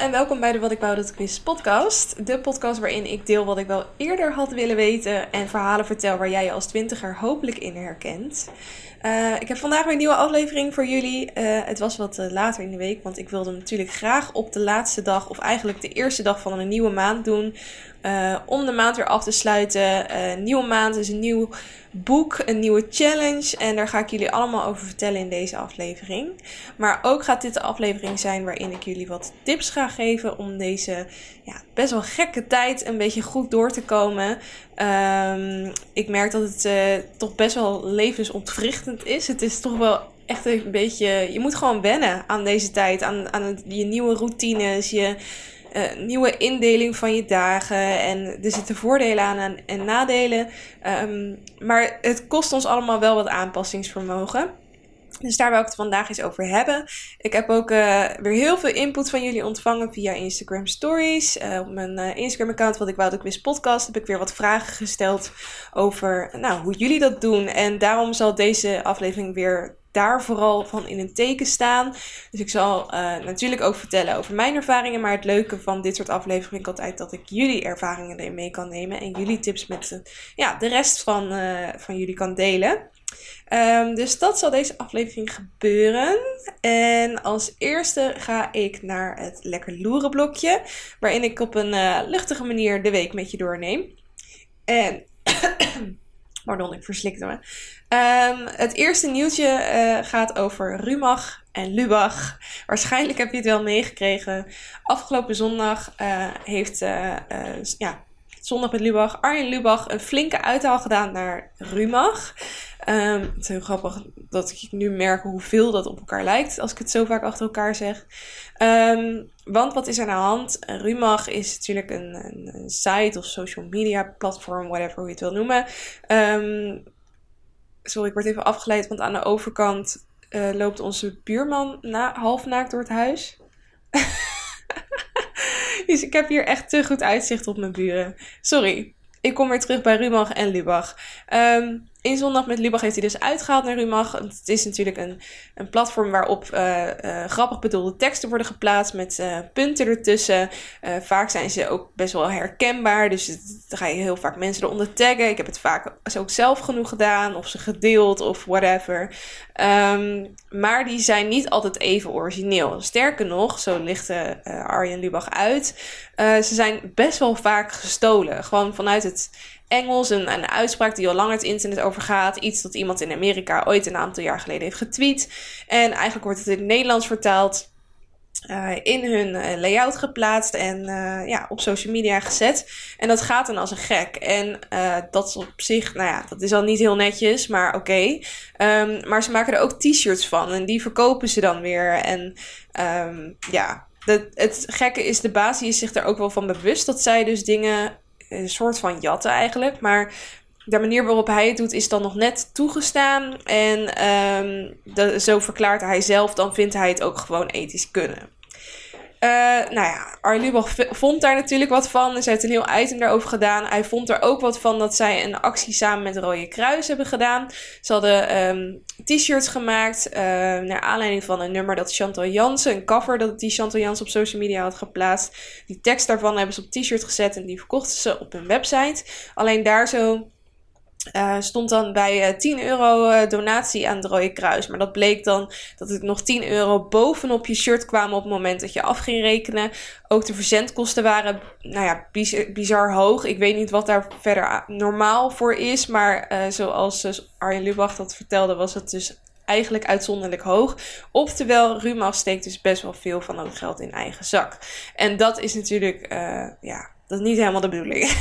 en welkom bij de Wat ik wou dat ik wist podcast. De podcast waarin ik deel wat ik wel eerder had willen weten en verhalen vertel waar jij je als 20er hopelijk in herkent. Ik heb vandaag weer een nieuwe aflevering voor jullie. Het was wat later in de week, want ik wilde hem natuurlijk graag op de laatste dag of eigenlijk de eerste dag van een nieuwe maand doen. Om de maand weer af te sluiten. Nieuwe maand is een nieuw boek, een nieuwe challenge. En daar ga ik jullie allemaal over vertellen in deze aflevering. Maar ook gaat dit de aflevering zijn waarin ik jullie wat tips ga geven om deze best wel gekke tijd een beetje goed door te komen. Ik merk dat het toch best wel levensontwrichtend is. Het is toch wel echt een beetje... Je moet gewoon wennen aan deze tijd. Aan je nieuwe routines, je... nieuwe indeling van je dagen. En er zitten voordelen aan en nadelen. Maar het kost ons allemaal wel wat aanpassingsvermogen. Dus daar wil ik het vandaag eens over hebben. Ik heb ook weer heel veel input van jullie ontvangen via Instagram Stories. Op mijn Instagram account, wat ik wou dat ik wist podcast, heb ik weer wat vragen gesteld over hoe jullie dat doen. En daarom zal deze aflevering weer daar vooral van in het teken staan. Dus ik zal natuurlijk ook vertellen over mijn ervaringen. Maar het leuke van dit soort afleveringen vind ik altijd dat ik jullie ervaringen erin mee kan nemen. En jullie tips met de rest van jullie kan delen. Dus dat zal deze aflevering gebeuren. En als eerste ga ik naar het Lekker Loeren blokje. Waarin ik op een luchtige manier de week met je doorneem. En... Pardon, ik verslikte me. Het eerste nieuwtje gaat over Rumag en Lubach. Waarschijnlijk heb je het wel meegekregen. Afgelopen zondag heeft Zondag met Lubach, Arjen Lubach een flinke uithaal gedaan naar Rumag. Het is heel grappig dat ik nu merk hoeveel dat op elkaar lijkt als ik het zo vaak achter elkaar zeg. Want wat is er aan de hand? Rumag is natuurlijk een site of social media platform, whatever hoe je het wil noemen. Sorry, ik word even afgeleid, want aan de overkant loopt onze buurman halfnaakt door het huis. Dus ik heb hier echt te goed uitzicht op mijn buren. Sorry, ik kom weer terug bij Rumag en Lubach. In Zondag met Lubach heeft hij dus uitgehaald naar Rumag. Het is natuurlijk een platform waarop grappig bedoelde teksten worden geplaatst met punten ertussen. Vaak zijn ze ook best wel herkenbaar, dus dan ga je heel vaak mensen eronder taggen. Ik heb het vaak ook zelf genoeg gedaan of ze gedeeld of whatever. Maar die zijn niet altijd even origineel. Sterker nog, zo lichtte Arjen Lubach uit, ze zijn best wel vaak gestolen. Gewoon vanuit het Engels, een uitspraak die al langer het internet over gaat. Iets dat iemand in Amerika ooit een aantal jaar geleden heeft getweet. En eigenlijk wordt het in het Nederlands vertaald, in hun layout geplaatst en op social media gezet. En dat gaat dan als een gek. En dat is op zich, dat is al niet heel netjes, maar oké. Maar ze maken er ook t-shirts van en die verkopen ze dan weer. En het gekke is, de baas is zich er ook wel van bewust dat zij dus dingen... een soort van jatten eigenlijk. Maar de manier waarop hij het doet is dan nog net toegestaan. En zo verklaart hij zelf. Dan vindt hij het ook gewoon ethisch kunnen. Arjen Lubach vond daar natuurlijk wat van. Dus hij heeft een heel item daarover gedaan. Hij vond er ook wat van dat zij een actie samen met Rode Kruis hebben gedaan. Ze hadden t-shirts gemaakt. Naar aanleiding van een nummer dat Chantal Janzen, een cover dat die Chantal Janzen op social media had geplaatst. Die tekst daarvan hebben ze op t-shirt gezet en die verkochten ze op hun website. Alleen daar zo... stond dan bij €10 donatie aan het Rode Kruis. Maar dat bleek dan dat het nog €10 bovenop je shirt kwamen op het moment dat je af ging rekenen. Ook de verzendkosten waren bizar hoog. Ik weet niet wat daar verder normaal voor is. Maar zoals Arjen Lubach dat vertelde, was het dus eigenlijk uitzonderlijk hoog. Oftewel, Rumag steekt dus best wel veel van dat geld in eigen zak. En dat is natuurlijk... dat is niet helemaal de bedoeling.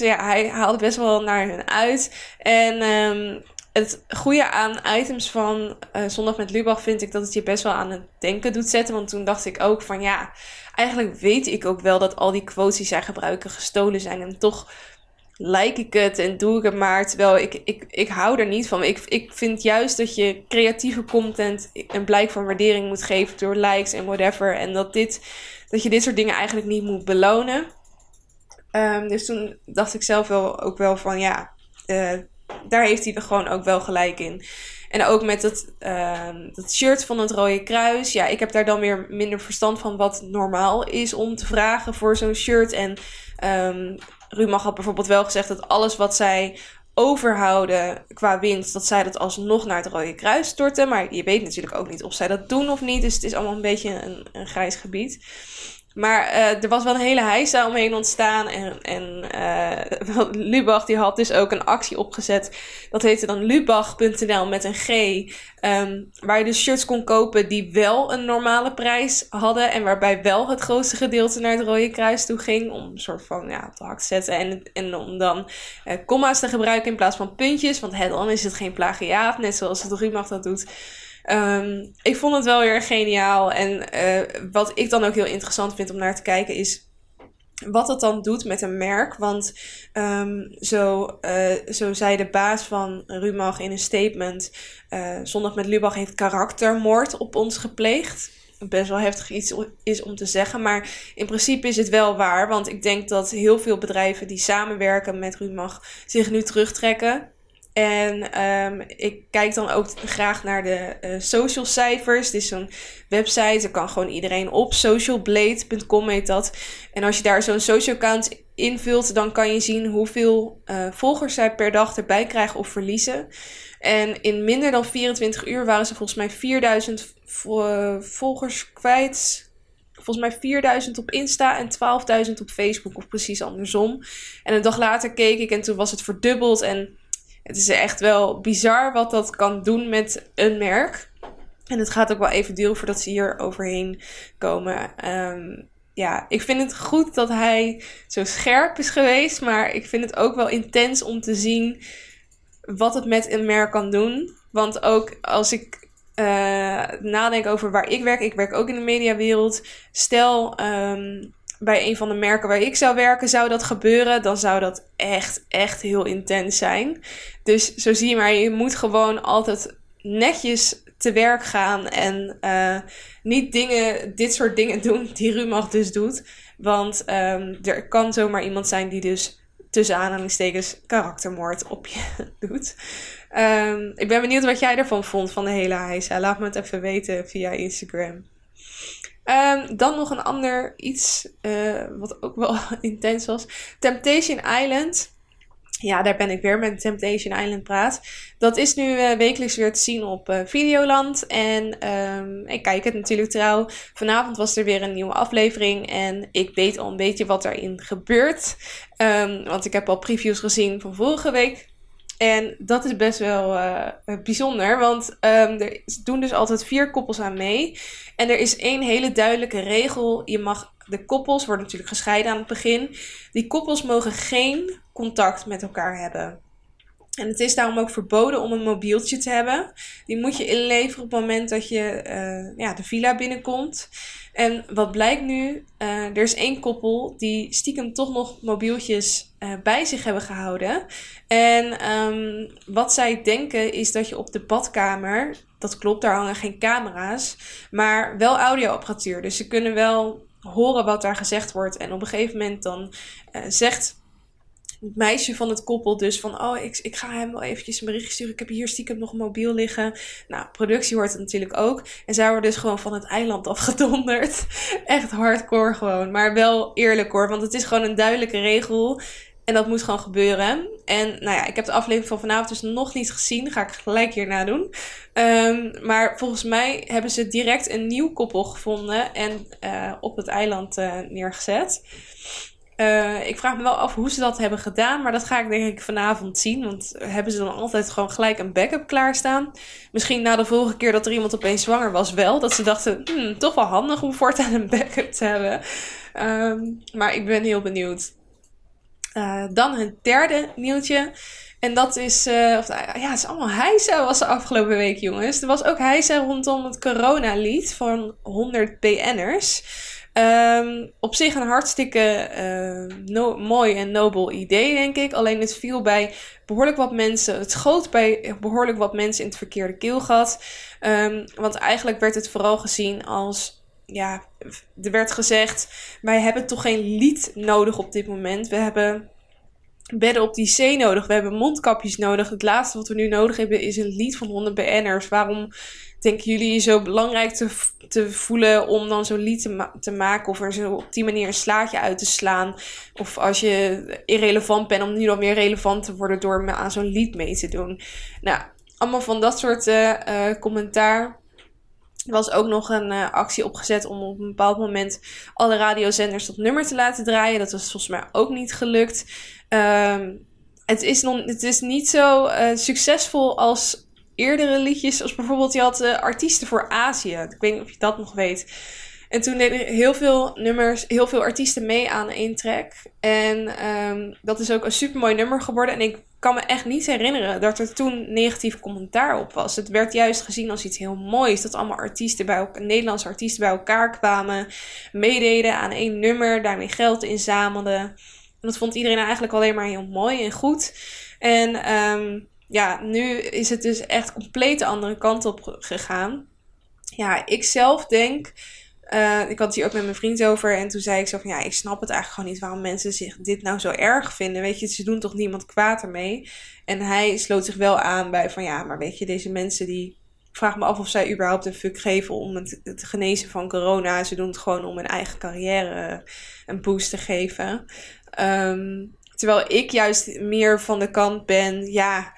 Hij haalde best wel naar hun uit. En het goede aan items van Zondag met Lubach vind ik dat het je best wel aan het denken doet zetten. Want toen dacht ik ook van eigenlijk weet ik ook wel dat al die quotes die zij gebruiken gestolen zijn. En toch like ik het en doe ik het maar. Terwijl ik hou er niet van. Ik vind juist dat je creatieve content een blijk van waardering moet geven door likes en whatever. En dat je dit soort dingen eigenlijk niet moet belonen. Dus toen dacht ik zelf ook wel van daar heeft hij er gewoon ook wel gelijk in. En ook met dat shirt van het Rode Kruis. Ja, ik heb daar dan weer minder verstand van wat normaal is om te vragen voor zo'n shirt. En Rumag had bijvoorbeeld wel gezegd dat alles wat zij overhouden qua winst, dat zij dat alsnog naar het Rode Kruis storten. Maar je weet natuurlijk ook niet of zij dat doen of niet. Dus het is allemaal een beetje een grijs gebied. Maar er was wel een hele heisa omheen ontstaan. En Lubach die had dus ook een actie opgezet. Dat heette dan Lubach.nl met een G. Waar je dus shirts kon kopen die wel een normale prijs hadden. En waarbij wel het grootste gedeelte naar het Rode Kruis toe ging. Om een soort van op de hak te zetten. En om dan comma's te gebruiken in plaats van puntjes. Want dan is het geen plagiaat. Net zoals het Rumag dat doet. Ik vond het wel weer geniaal. En wat ik dan ook heel interessant vind om naar te kijken is wat het dan doet met een merk. Want zo zei de baas van Rumag in een statement: Zondag met Lubach heeft karaktermoord op ons gepleegd. Best wel heftig iets is om te zeggen. Maar in principe is het wel waar. Want ik denk dat heel veel bedrijven die samenwerken met Rumag zich nu terugtrekken. En ik kijk dan ook graag naar de social cijfers. Het is zo'n website, daar kan gewoon iedereen op. Socialblade.com heet dat. En als je daar zo'n social account invult, dan kan je zien hoeveel volgers zij per dag erbij krijgen of verliezen. En in minder dan 24 uur waren ze volgens mij 4000 volgers kwijt. Volgens mij 4.000 op Insta en 12.000 op Facebook of precies andersom. En een dag later keek ik en toen was het verdubbeld en het is echt wel bizar wat dat kan doen met een merk. En het gaat ook wel even duren voordat ze hier overheen komen. Ik vind het goed dat hij zo scherp is geweest. Maar ik vind het ook wel intens om te zien wat het met een merk kan doen. Want ook als ik nadenk over waar ik werk. Ik werk ook in de mediawereld. Stel bij een van de merken waar ik zou werken, zou dat gebeuren, dan zou dat echt heel intens zijn. Dus zo zie je maar, je moet gewoon altijd netjes te werk gaan en niet dit soort dingen doen die Rumag dus doet. Want er kan zomaar iemand zijn die dus tussen aanhalingstekens karaktermoord op je doet. Ik ben benieuwd wat jij ervan vond, van de hele heisa. Laat me het even weten via Instagram. Dan nog een ander iets wat ook wel intens was. Temptation Island. Ja, daar ben ik weer met Temptation Island praat. Dat is nu wekelijks weer te zien op Videoland. En ik kijk het natuurlijk trouw. Vanavond was er weer een nieuwe aflevering. En ik weet al een beetje wat daarin gebeurt. Want ik heb al previews gezien van vorige week. En dat is best wel bijzonder, want er doen dus altijd 4 koppels aan mee. En er is 1 hele duidelijke regel. De koppels worden natuurlijk gescheiden aan het begin. Die koppels mogen geen contact met elkaar hebben. En het is daarom ook verboden om een mobieltje te hebben. Die moet je inleveren op het moment dat je de villa binnenkomt. En wat blijkt nu? Er is 1 koppel die stiekem toch nog mobieltjes bij zich hebben gehouden. En wat zij denken is dat je op de badkamer, dat klopt, daar hangen geen camera's, maar wel audioapparatuur. Dus ze kunnen wel horen wat daar gezegd wordt. En op een gegeven moment dan zegt het meisje van het koppel dus van: oh, ik ga hem wel eventjes een berichtje sturen. Ik heb hier stiekem nog een mobiel liggen. Nou, productie hoort het natuurlijk ook. En zij worden dus gewoon van het eiland afgedonderd. Echt hardcore gewoon. Maar wel eerlijk hoor, want het is gewoon een duidelijke regel. En dat moet gewoon gebeuren. En ik heb de aflevering van vanavond dus nog niet gezien. Ga ik gelijk hierna doen. Maar volgens mij hebben ze direct een nieuw koppel gevonden. En op het eiland neergezet. Ik vraag me wel af hoe ze dat hebben gedaan. Maar dat ga ik denk ik vanavond zien. Want hebben ze dan altijd gewoon gelijk een backup klaarstaan? Misschien na de vorige keer dat er iemand opeens zwanger was wel. Dat ze dachten, toch wel handig om voortaan een backup te hebben. Maar ik ben heel benieuwd. Dan het derde nieuwtje. En dat is, het is allemaal heisa was de afgelopen week, jongens. Er was ook heisa rondom het coronalied van 100 BN'ers. Op zich een hartstikke mooi en nobel idee, denk ik. Alleen het viel bij behoorlijk wat mensen. Het schoot bij behoorlijk wat mensen in het verkeerde keelgat. Want eigenlijk werd het vooral gezien als, er werd gezegd, wij hebben toch geen lied nodig op dit moment. We hebben bedden op die zee nodig. We hebben mondkapjes nodig. Het laatste wat we nu nodig hebben is een lied van 100 BN'ers. Waarom denken jullie je zo belangrijk te voelen om dan zo'n lied te maken? Of er zo op die manier een slaatje uit te slaan? Of als je irrelevant bent om nu dan weer relevant te worden door aan zo'n lied mee te doen. Nou, allemaal van dat soort commentaar. Er was ook nog een actie opgezet om op een bepaald moment alle radiozenders dat nummer te laten draaien. Dat was volgens mij ook niet gelukt. Het is niet zo succesvol als eerdere liedjes. Als bijvoorbeeld, je had artiesten voor Azië. Ik weet niet of je dat nog weet. En toen deden heel veel nummers, heel veel artiesten mee aan één track. En dat is ook een supermooi nummer geworden. En ik kan me echt niet herinneren dat er toen negatief commentaar op was. Het werd juist gezien als iets heel moois. Dat allemaal artiesten Nederlandse artiesten bij elkaar kwamen. Meededen aan één nummer. Daarmee geld inzamelden. En dat vond iedereen eigenlijk alleen maar heel mooi en goed. En ja, nu is het dus echt compleet de andere kant op gegaan. Ja, ik zelf denk... ik had het hier ook met mijn vriend over. En toen zei ik zo van, ja, ik snap het eigenlijk gewoon niet waarom mensen zich dit nou zo erg vinden. Weet je, ze doen toch niemand kwaad ermee. En hij sloot zich wel aan bij van, ja, maar weet je, deze mensen die... Ik vraag me af of zij überhaupt een fuck geven om het genezen van corona. Ze doen het gewoon om hun eigen carrière een boost te geven. Terwijl ik juist meer van de kant ben, ja...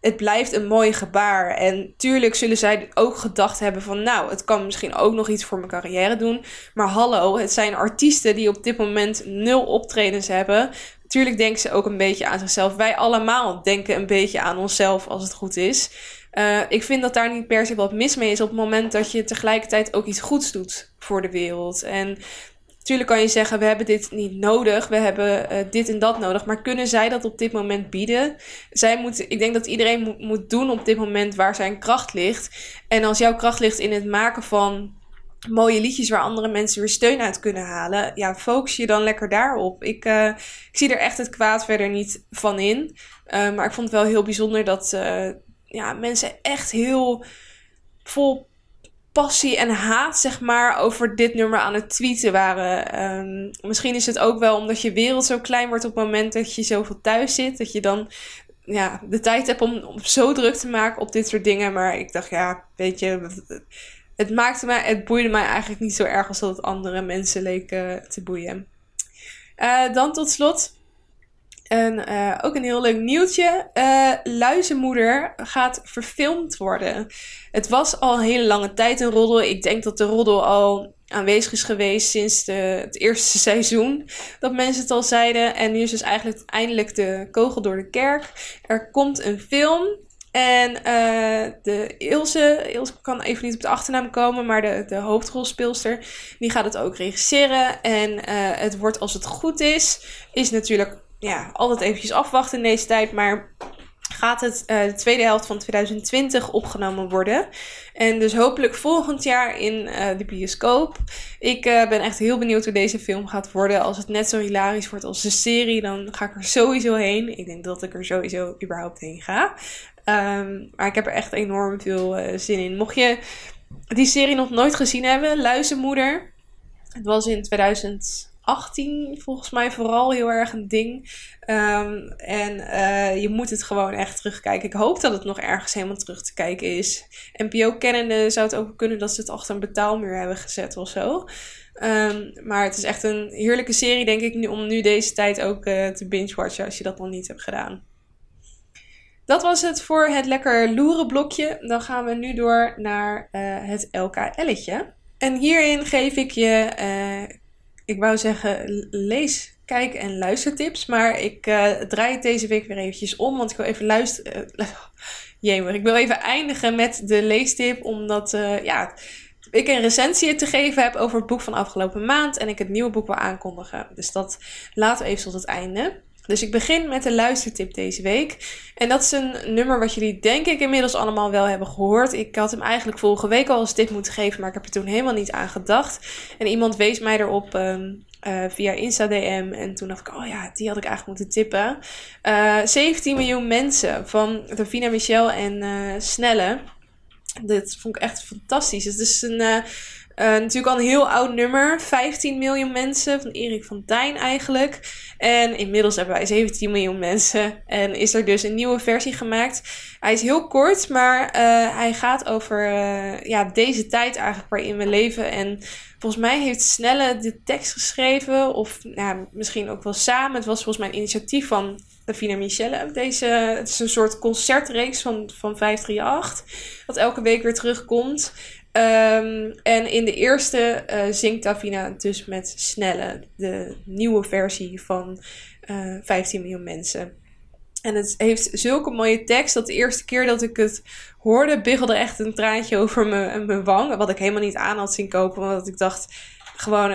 het blijft een mooi gebaar. En tuurlijk zullen zij ook gedacht hebben van... nou, het kan misschien ook nog iets voor mijn carrière doen. Maar hallo, het zijn artiesten die op dit moment 0 optredens hebben. Tuurlijk denken ze ook een beetje aan zichzelf. Wij allemaal denken een beetje aan onszelf als het goed is. Ik vind dat daar niet per se wat mis mee is... op het moment dat je tegelijkertijd ook iets goeds doet voor de wereld. En... Natuurlijk kan je zeggen, we hebben dit niet nodig, we hebben dit en dat nodig. Maar kunnen zij dat op dit moment bieden? Ik denk dat iedereen moet doen op dit moment waar zijn kracht ligt. En als jouw kracht ligt in het maken van mooie liedjes waar andere mensen weer steun uit kunnen halen. Ja, focus je dan lekker daarop. Ik zie er echt het kwaad verder niet van in. Maar ik vond het wel heel bijzonder dat mensen echt heel vol... passie en haat, zeg maar, over dit nummer aan het tweeten waren. Misschien is het ook wel omdat je wereld zo klein wordt op het moment dat je zoveel thuis zit. Dat je dan ja, de tijd hebt om zo druk te maken op dit soort dingen. Maar ik dacht, ja, weet je, het boeide mij eigenlijk niet zo erg als dat het andere mensen leken te boeien. Dan tot slot... En ook een heel leuk nieuwtje. Luizenmoeder gaat verfilmd worden. Het was al een hele lange tijd een roddel. Ik denk dat de roddel al aanwezig is geweest sinds het eerste seizoen. Dat mensen het al zeiden. En nu is dus eigenlijk eindelijk de kogel door de kerk. Er komt een film. En de Ilse kan even niet op de achternaam komen, maar de hoofdrolspeelster, die gaat het ook regisseren. En het wordt, als het goed is natuurlijk... Ja, altijd eventjes afwachten in deze tijd, maar gaat het de tweede helft van 2020 opgenomen worden. En dus hopelijk volgend jaar in de bioscoop. Ik ben echt heel benieuwd hoe deze film gaat worden. Als het net zo hilarisch wordt als de serie, dan ga ik er sowieso heen. Ik denk dat ik er sowieso überhaupt heen ga. Maar ik heb er echt enorm veel zin in. Mocht je die serie nog nooit gezien hebben, Luizenmoeder. Het was in 2018 volgens mij vooral heel erg een ding. Je moet het gewoon echt terugkijken. Ik hoop dat het nog ergens helemaal terug te kijken is. NPO kennende zou het ook kunnen dat ze het achter een betaalmuur hebben gezet of zo. Maar het is echt een heerlijke serie, denk ik, om nu deze tijd ook te binge-watchen als je dat nog niet hebt gedaan. Dat was het voor het lekker loeren blokje. Dan gaan we nu door naar het LKL'tje. En hierin geef ik je... Ik wou zeggen lees, kijk en luistertips. Maar ik draai het deze week weer eventjes om. Want ik wil even luisteren. Ik wil even eindigen met de leestip. Omdat ik een recensie te geven heb over het boek van afgelopen maand. En ik het nieuwe boek wil aankondigen. Dus dat laten we even tot het einde. Dus ik begin met de luistertip deze week. En dat is een nummer wat jullie denk ik inmiddels allemaal wel hebben gehoord. Ik had hem eigenlijk vorige week al als tip moeten geven, maar ik heb er toen helemaal niet aan gedacht. En iemand wees mij erop via Insta DM. En toen dacht ik, oh ja, die had ik eigenlijk moeten tippen. 17 miljoen mensen van Davina Michelle en Snelle. Dit vond ik echt fantastisch. Het is een Natuurlijk al een heel oud nummer. 15 miljoen mensen van Erik van Tijn eigenlijk. En inmiddels hebben wij 17 miljoen mensen. En is er dus een nieuwe versie gemaakt. Hij is heel kort, maar hij gaat over deze tijd eigenlijk waarin we leven. En volgens mij heeft Snelle de tekst geschreven. Of misschien ook wel samen. Het was volgens mij een initiatief van Davina Michelle. Het is een soort concertreeks van 538. Wat elke week weer terugkomt. En in de eerste zingt Davina dus met Snelle, de nieuwe versie van 15 miljoen mensen. En het heeft zulke mooie tekst dat de eerste keer dat ik het hoorde, biggelde echt een traantje over mijn wang. Wat ik helemaal niet aan had zien kopen, want ik dacht gewoon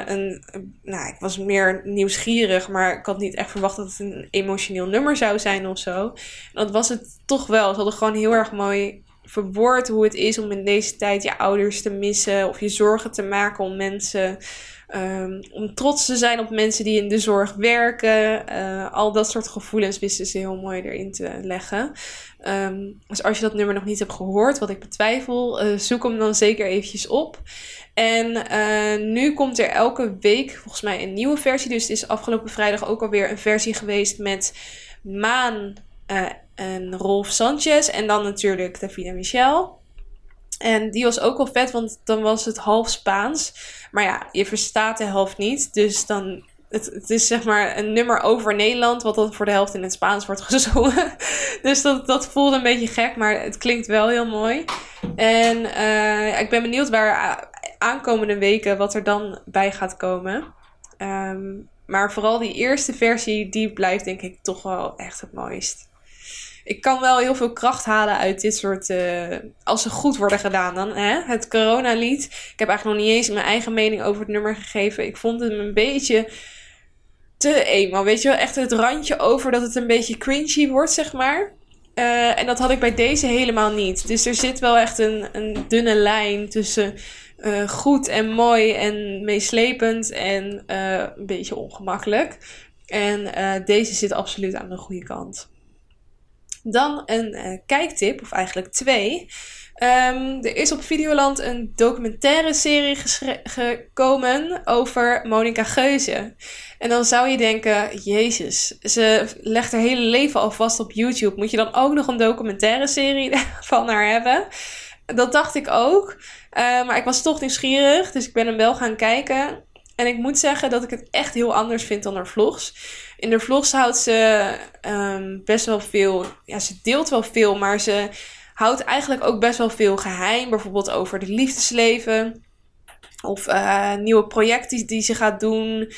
ik was meer nieuwsgierig, maar ik had niet echt verwacht dat het een emotioneel nummer zou zijn of zo. En dat was het toch wel. Ze hadden gewoon heel erg mooi verwoord hoe het is om in deze tijd je ouders te missen of je zorgen te maken om mensen, om trots te zijn op mensen die in de zorg werken. Al dat soort gevoelens wisten ze heel mooi erin te leggen. Dus als je dat nummer nog niet hebt gehoord, wat ik betwijfel, zoek hem dan zeker eventjes op. En nu komt er elke week volgens mij een nieuwe versie. Dus het is afgelopen vrijdag ook alweer een versie geweest met Maan en Rolf Sanchez. En dan natuurlijk Davina Michelle. En die was ook wel vet, want dan was het half Spaans. Maar ja, je verstaat de helft niet. Dus dan, het is zeg maar een nummer over Nederland, wat dan voor de helft in het Spaans wordt gezongen. Dus dat voelde een beetje gek, maar het klinkt wel heel mooi. En ik ben benieuwd waar aankomende weken wat er dan bij gaat komen. Maar vooral die eerste versie, die blijft denk ik toch wel echt het mooist. Ik kan wel heel veel kracht halen uit dit soort, als ze goed worden gedaan dan, hè? Het coronalied. Ik heb eigenlijk nog niet eens mijn eigen mening over het nummer gegeven. Ik vond het een beetje te emo, weet je wel. Echt het randje over dat het een beetje cringy wordt, zeg maar. En dat had ik bij deze helemaal niet. Dus er zit wel echt een dunne lijn tussen goed en mooi en meeslepend en een beetje ongemakkelijk. En deze zit absoluut aan de goede kant. Dan een kijktip, of eigenlijk twee. Er is op Videoland een documentaire serie gekomen over Monica Geuze. En dan zou je denken, jezus, ze legt haar hele leven al vast op YouTube. Moet je dan ook nog een documentaire serie van haar hebben? Dat dacht ik ook. Maar ik was toch nieuwsgierig, dus ik ben hem wel gaan kijken. En ik moet zeggen dat ik het echt heel anders vind dan haar vlogs. In haar vlogs houdt ze best wel veel. Ja, ze deelt wel veel, maar ze houdt eigenlijk ook best wel veel geheim. Bijvoorbeeld over het liefdesleven. Of nieuwe projecten die ze gaat doen.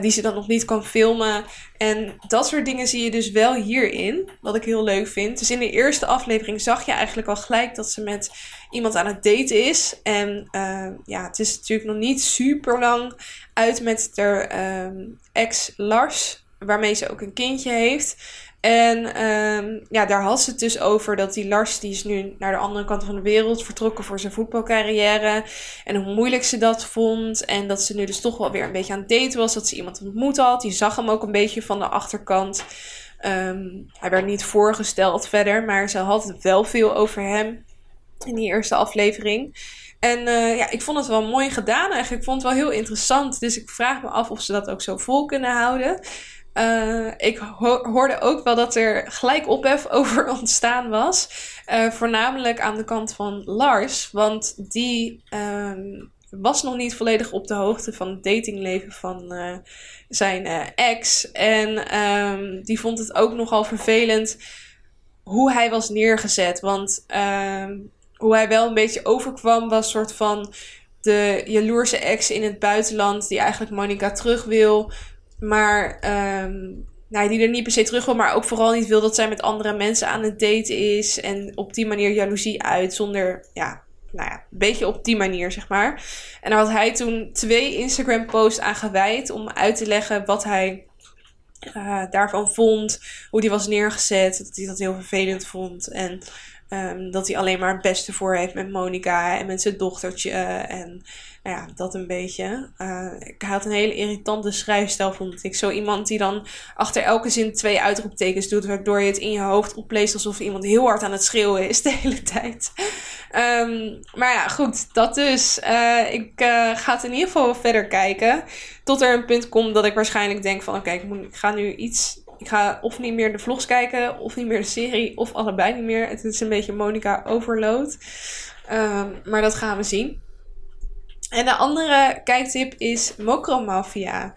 Die ze dan nog niet kan filmen. En dat soort dingen zie je dus wel hierin. Wat ik heel leuk vind. Dus in de eerste aflevering zag je eigenlijk al gelijk dat ze met iemand aan het daten is. En het is natuurlijk nog niet super lang uit met haar ex Lars. Waarmee ze ook een kindje heeft. En daar had ze het dus over dat die Lars, die is nu naar de andere kant van de wereld vertrokken voor zijn voetbalcarrière. En hoe moeilijk ze dat vond. En dat ze nu dus toch wel weer een beetje aan het daten was. Dat ze iemand ontmoet had. Die zag hem ook een beetje van de achterkant. Hij werd niet voorgesteld verder. Maar ze had het wel veel over hem in die eerste aflevering. En ik vond het wel mooi gedaan eigenlijk. Ik vond het wel heel interessant. Dus ik vraag me af of ze dat ook zo vol kunnen houden. Ik hoorde ook wel dat er gelijk ophef over ontstaan was. Voornamelijk aan de kant van Lars. Want die was nog niet volledig op de hoogte van het datingleven van zijn ex. En die vond het ook nogal vervelend hoe hij was neergezet. Want hoe hij wel een beetje overkwam was soort van de jaloerse ex in het buitenland die eigenlijk Monica terug wil. Maar die er niet per se terug wil, maar ook vooral niet wil dat zij met andere mensen aan het daten is. En op die manier jaloezie uit, zonder, een beetje op die manier, zeg maar. En daar had hij toen 2 Instagram-posts aan gewijd om uit te leggen wat hij daarvan vond. Hoe die was neergezet. Dat hij dat heel vervelend vond. En dat hij alleen maar het beste voor heeft met Monica. En met zijn dochtertje. En nou ja, dat een beetje. Ik had een hele irritante schrijfstijl, vond ik. Zo iemand die dan achter elke zin 2 uitroeptekens doet. Waardoor je het in je hoofd opleest alsof iemand heel hard aan het schreeuwen is de hele tijd. Maar ja, goed. Dat dus. Ik ga het in ieder geval verder kijken. Tot er een punt komt dat ik waarschijnlijk denk van... Oké, ik ga nu iets... Ik ga of niet meer de vlogs kijken, of niet meer de serie, of allebei niet meer. Het is een beetje Monica overload. Maar dat gaan we zien. En de andere kijktip is MocroMafia.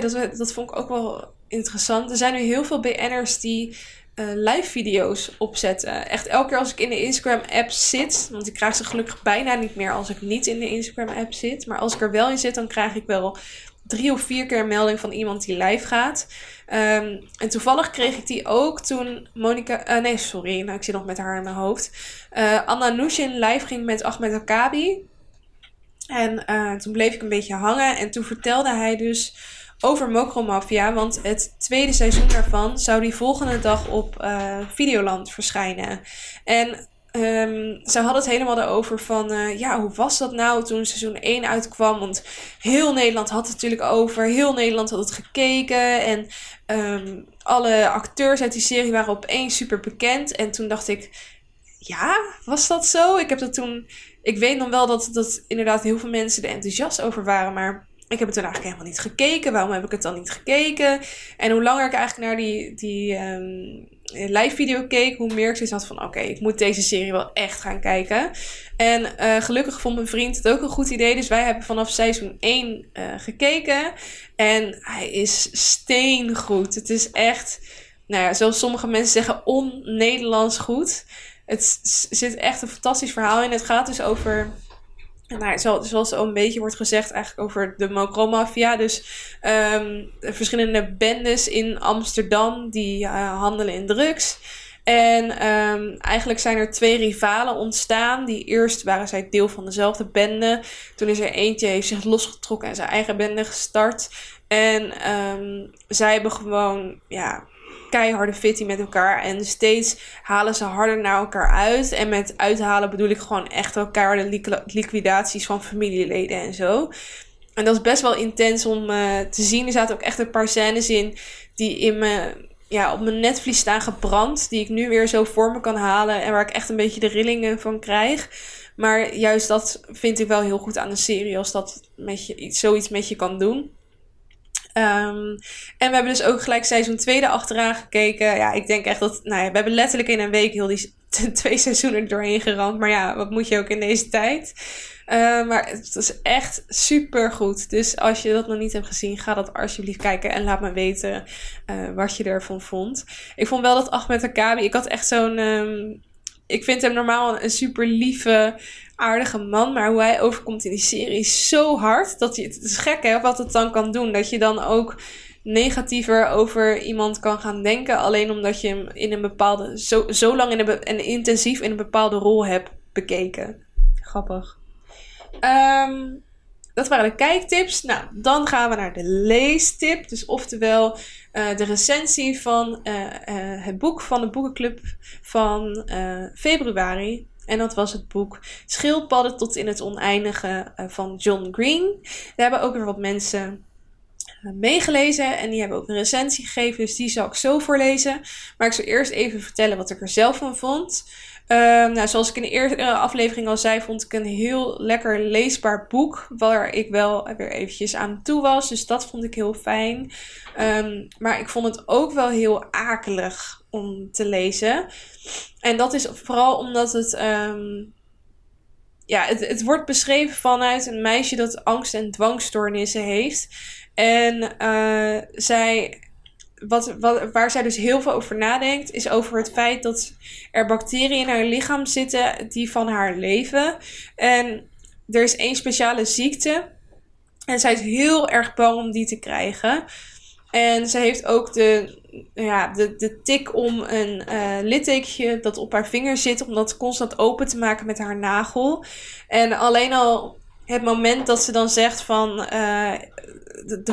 Dat vond ik ook wel interessant. Er zijn nu heel veel BN'ers die live video's opzetten. Echt elke keer als ik in de Instagram app zit. Want ik krijg ze gelukkig bijna niet meer als ik niet in de Instagram app zit. Maar als ik er wel in zit, dan krijg ik wel 3 of 4 keer een melding van iemand die live gaat. En toevallig kreeg ik die ook toen Monica... ik zit nog met haar in mijn hoofd. Anna Nooshin live ging met Achmed Akkabi. En toen bleef ik een beetje hangen. En toen vertelde hij dus over MocroMafia. Want het tweede seizoen daarvan zou die volgende dag op Videoland verschijnen. En... ze hadden het helemaal erover van... hoe was dat nou toen seizoen 1 uitkwam? Want heel Nederland had het natuurlijk over. Heel Nederland had het gekeken. En alle acteurs uit die serie waren opeens super bekend. En toen dacht ik... Ja, was dat zo? Ik heb dat toen... Ik weet nog wel dat inderdaad heel veel mensen er enthousiast over waren. Maar ik heb het toen eigenlijk helemaal niet gekeken. Waarom heb ik het dan niet gekeken? En hoe langer ik eigenlijk naar die live video keek, hoe meer ik zoiets had van oké, ik moet deze serie wel echt gaan kijken. En gelukkig vond mijn vriend het ook een goed idee. Dus wij hebben vanaf seizoen 1 gekeken. En hij is steengoed. Het is echt, nou ja, zoals sommige mensen zeggen, on-Nederlands goed. Het zit echt een fantastisch verhaal in. Het gaat dus over... Nou, zoals al een beetje wordt gezegd, eigenlijk over de MocroMafia. Dus verschillende bendes in Amsterdam die handelen in drugs. En eigenlijk zijn er 2 rivalen ontstaan. Die eerst waren zij deel van dezelfde bende. Toen is er eentje, heeft zich losgetrokken en zijn eigen bende gestart. En zij hebben gewoon... ja, keiharde fitty met elkaar. En steeds halen ze harder naar elkaar uit. En met uithalen bedoel ik gewoon echt wel keiharde liquidaties van familieleden en zo. En dat is best wel intens om te zien. Er zaten ook echt een paar scènes in die op mijn netvlies staan gebrand. Die ik nu weer zo voor me kan halen. En waar ik echt een beetje de rillingen van krijg. Maar juist dat vind ik wel heel goed aan de serie. Als dat zoiets met je kan doen. En we hebben dus ook gelijk seizoen 2 erachteraan gekeken. Ja, ik denk echt dat... Nou ja, we hebben letterlijk in een week heel die 2 seizoenen er doorheen geramd. Maar ja, wat moet je ook in deze tijd? Maar het is echt super goed. Dus als je dat nog niet hebt gezien, ga dat alsjeblieft kijken. En laat me weten wat je ervan vond. Ik vond wel dat Achmed Akkabi... Ik had echt zo'n... ik vind hem normaal een super lieve, aardige man. Maar hoe hij overkomt in die serie is zo hard. Het is gek hè, wat het dan kan doen. Dat je dan ook negatiever over iemand kan gaan denken. Alleen omdat je hem in een bepaalde, zo lang en intensief in een bepaalde rol hebt bekeken. Grappig. Dat waren de kijktips. Nou, dan gaan we naar de leestip. Dus oftewel de recensie van het boek van de boekenclub van februari. En dat was het boek Schildpadden tot in het oneindige van John Green. Daar hebben ook weer wat mensen meegelezen. En die hebben ook een recensie gegeven. Dus die zal ik zo voorlezen. Maar ik zal eerst even vertellen wat ik er zelf van vond. Zoals ik in de eerdere aflevering al zei, vond ik een heel lekker leesbaar boek. Waar ik wel weer eventjes aan toe was. Dus dat vond ik heel fijn. Maar ik vond het ook wel heel akelig om te lezen. En dat is vooral omdat het... Het wordt beschreven vanuit een meisje dat angst- en dwangstoornissen heeft. En zij... Waar zij dus heel veel over nadenkt, is over het feit dat er bacteriën in haar lichaam zitten die van haar leven. En er is één speciale ziekte. En zij is heel erg bang om die te krijgen. En ze heeft ook de tik om een littekentje dat op haar vinger zit, om dat constant open te maken met haar nagel. En alleen al het moment dat ze dan zegt van...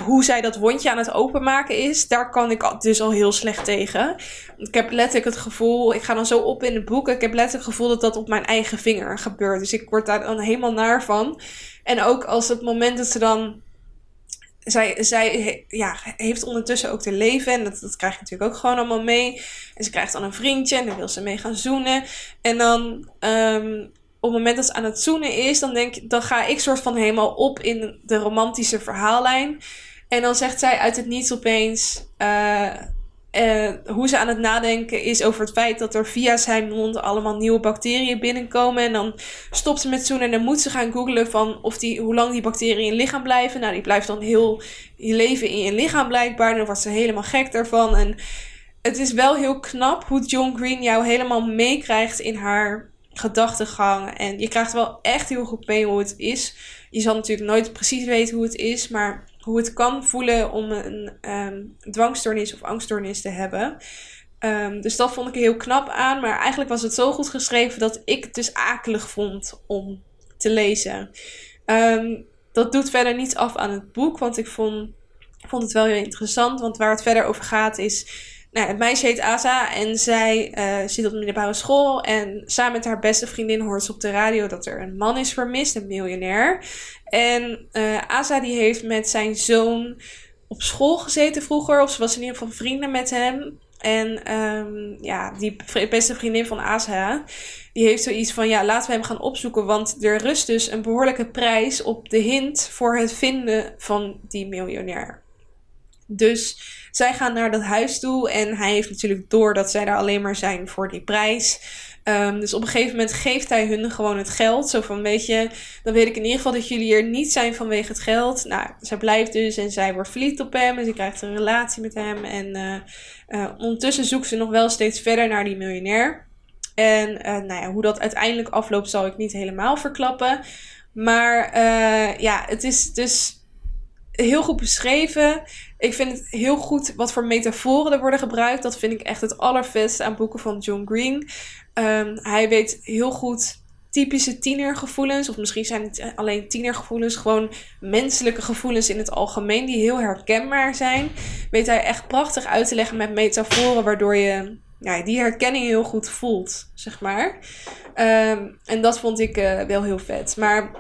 hoe zij dat wondje aan het openmaken is, daar kan ik dus al heel slecht tegen. Ik heb letterlijk het gevoel, ik ga dan zo op in het boek, ik heb letterlijk het gevoel dat dat op mijn eigen vinger gebeurt. Dus ik word daar dan helemaal naar van. En ook als het moment dat ze dan... Zij heeft ondertussen ook te leven. En dat krijg je natuurlijk ook gewoon allemaal mee. En ze krijgt dan een vriendje. En daar wil ze mee gaan zoenen. En dan... op het moment dat ze aan het zoenen is, dan ga ik soort van helemaal op in de romantische verhaallijn. En dan zegt zij uit het niets opeens hoe ze aan het nadenken is over het feit dat er via zijn mond allemaal nieuwe bacteriën binnenkomen. En dan stopt ze met zoenen en dan moet ze gaan googlen van hoe lang die bacteriën in je lichaam blijven. Nou, die blijft dan heel je leven in je lichaam blijkbaar. En dan wordt ze helemaal gek daarvan. En het is wel heel knap hoe John Green jou helemaal meekrijgt in haar gedachtegang. En je krijgt wel echt heel goed mee hoe het is. Je zal natuurlijk nooit precies weten hoe het is, maar hoe het kan voelen om een dwangstoornis of angststoornis te hebben. Dus dat vond ik heel knap aan. Maar eigenlijk was het zo goed geschreven dat ik het dus akelig vond om te lezen. Dat doet verder niets af aan het boek, want ik vond het wel heel interessant. Want waar het verder over gaat is... Nou, het meisje heet Asa en zij zit op de middelbare school. En samen met haar beste vriendin hoort ze op de radio dat er een man is vermist, een miljonair. En Asa die heeft met zijn zoon op school gezeten vroeger. Of ze was in ieder geval vrienden met hem. En die beste vriendin van Asa, die heeft zoiets van... ja, laten we hem gaan opzoeken, want er rust dus een behoorlijke prijs op de hint voor het vinden van die miljonair. Dus zij gaan naar dat huis toe en hij heeft natuurlijk door dat zij daar alleen maar zijn voor die prijs. Dus op een gegeven moment geeft hij hun gewoon het geld. Zo van, weet je, dan weet ik in ieder geval dat jullie hier niet zijn vanwege het geld. Nou, zij blijft dus en zij wordt verliefd op hem en ze krijgt een relatie met hem. En ondertussen zoekt ze nog wel steeds verder naar die miljonair. En hoe dat uiteindelijk afloopt zal ik niet helemaal verklappen. Maar het is dus... heel goed beschreven. Ik vind het heel goed wat voor metaforen er worden gebruikt. Dat vind ik echt het allervetste aan boeken van John Green. Hij weet heel goed typische tienergevoelens. Of misschien zijn het alleen tienergevoelens. Gewoon menselijke gevoelens in het algemeen. Die heel herkenbaar zijn. Weet hij echt prachtig uit te leggen met metaforen. Waardoor je die herkenning heel goed voelt. Zeg maar. En dat vond ik wel heel vet. Maar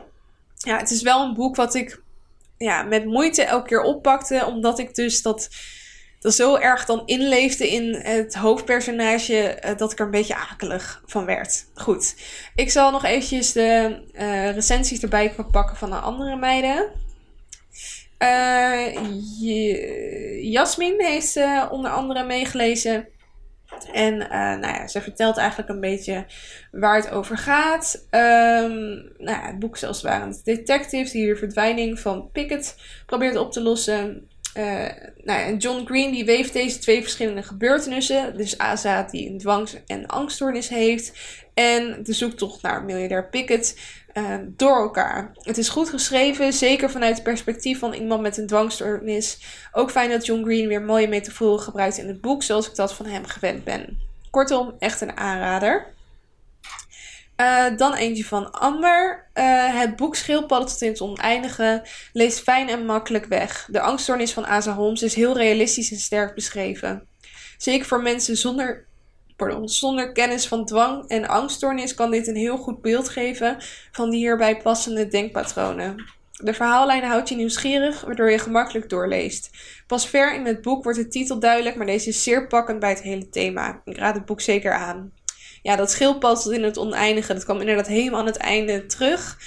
ja, het is wel een boek wat ik... met moeite elke keer oppakte. Omdat ik dus dat zo erg dan inleefde in het hoofdpersonage. Dat ik er een beetje akelig van werd. Goed. Ik zal nog eventjes de recensies erbij pakken van de andere meiden. Jasmine heeft onder andere meegelezen. En ze vertelt eigenlijk een beetje waar het over gaat. Het boek zelfs waren detectives die de verdwijning van Pickett probeert op te lossen. John Green die weeft deze twee verschillende gebeurtenissen. Dus Asa die een dwangs- en angststoornis heeft. En de zoektocht naar miljardair Pickett door elkaar. Het is goed geschreven, zeker vanuit het perspectief van iemand met een dwangstoornis. Ook fijn dat John Green weer mooie metaforen gebruikt in het boek, zoals ik dat van hem gewend ben. Kortom, echt een aanrader. Dan eentje van Amber. Het boek Schildpadden tot in het oneindige leest fijn en makkelijk weg. De angststoornis van Asa Holmes is heel realistisch en sterk beschreven. Zeker voor mensen zonder kennis van dwang en angststoornis kan dit een heel goed beeld geven van die hierbij passende denkpatronen. De verhaallijn houdt je nieuwsgierig, waardoor je gemakkelijk doorleest. Pas ver in het boek wordt de titel duidelijk, maar deze is zeer pakkend bij het hele thema. Ik raad het boek zeker aan. Ja, dat schildpad tot in het oneindige, dat kwam inderdaad helemaal aan het einde terug.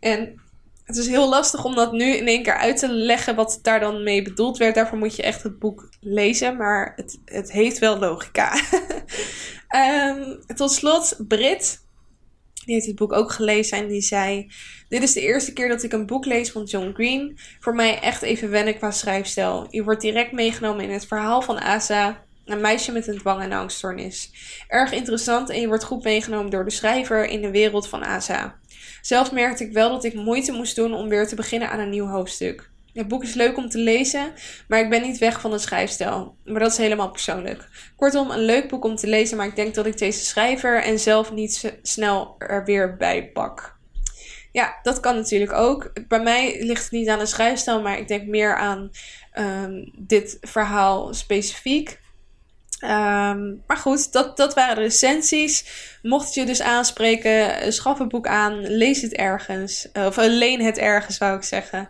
En het is heel lastig om dat nu in één keer uit te leggen wat daar dan mee bedoeld werd. Daarvoor moet je echt het boek lezen, maar het heeft wel logica. Tot slot, Brit, die heeft het boek ook gelezen en die zei... Dit is de eerste keer dat ik een boek lees van John Green. Voor mij echt even wennen qua schrijfstijl. Je wordt direct meegenomen in het verhaal van Asa... Een meisje met een dwang- en angststoornis. Erg interessant en je wordt goed meegenomen door de schrijver in de wereld van Asa. Zelf merkte ik wel dat ik moeite moest doen om weer te beginnen aan een nieuw hoofdstuk. Het boek is leuk om te lezen, maar ik ben niet weg van het schrijfstijl. Maar dat is helemaal persoonlijk. Kortom, een leuk boek om te lezen, maar ik denk dat ik deze schrijver en zelf niet snel er weer bij pak. Ja, dat kan natuurlijk ook. Bij mij ligt het niet aan een schrijfstijl, maar ik denk meer aan dit verhaal specifiek. Maar goed, dat waren de recensies. Mocht het je dus aanspreken, schaf het boek aan, lees het ergens. Of leen het ergens, zou ik zeggen.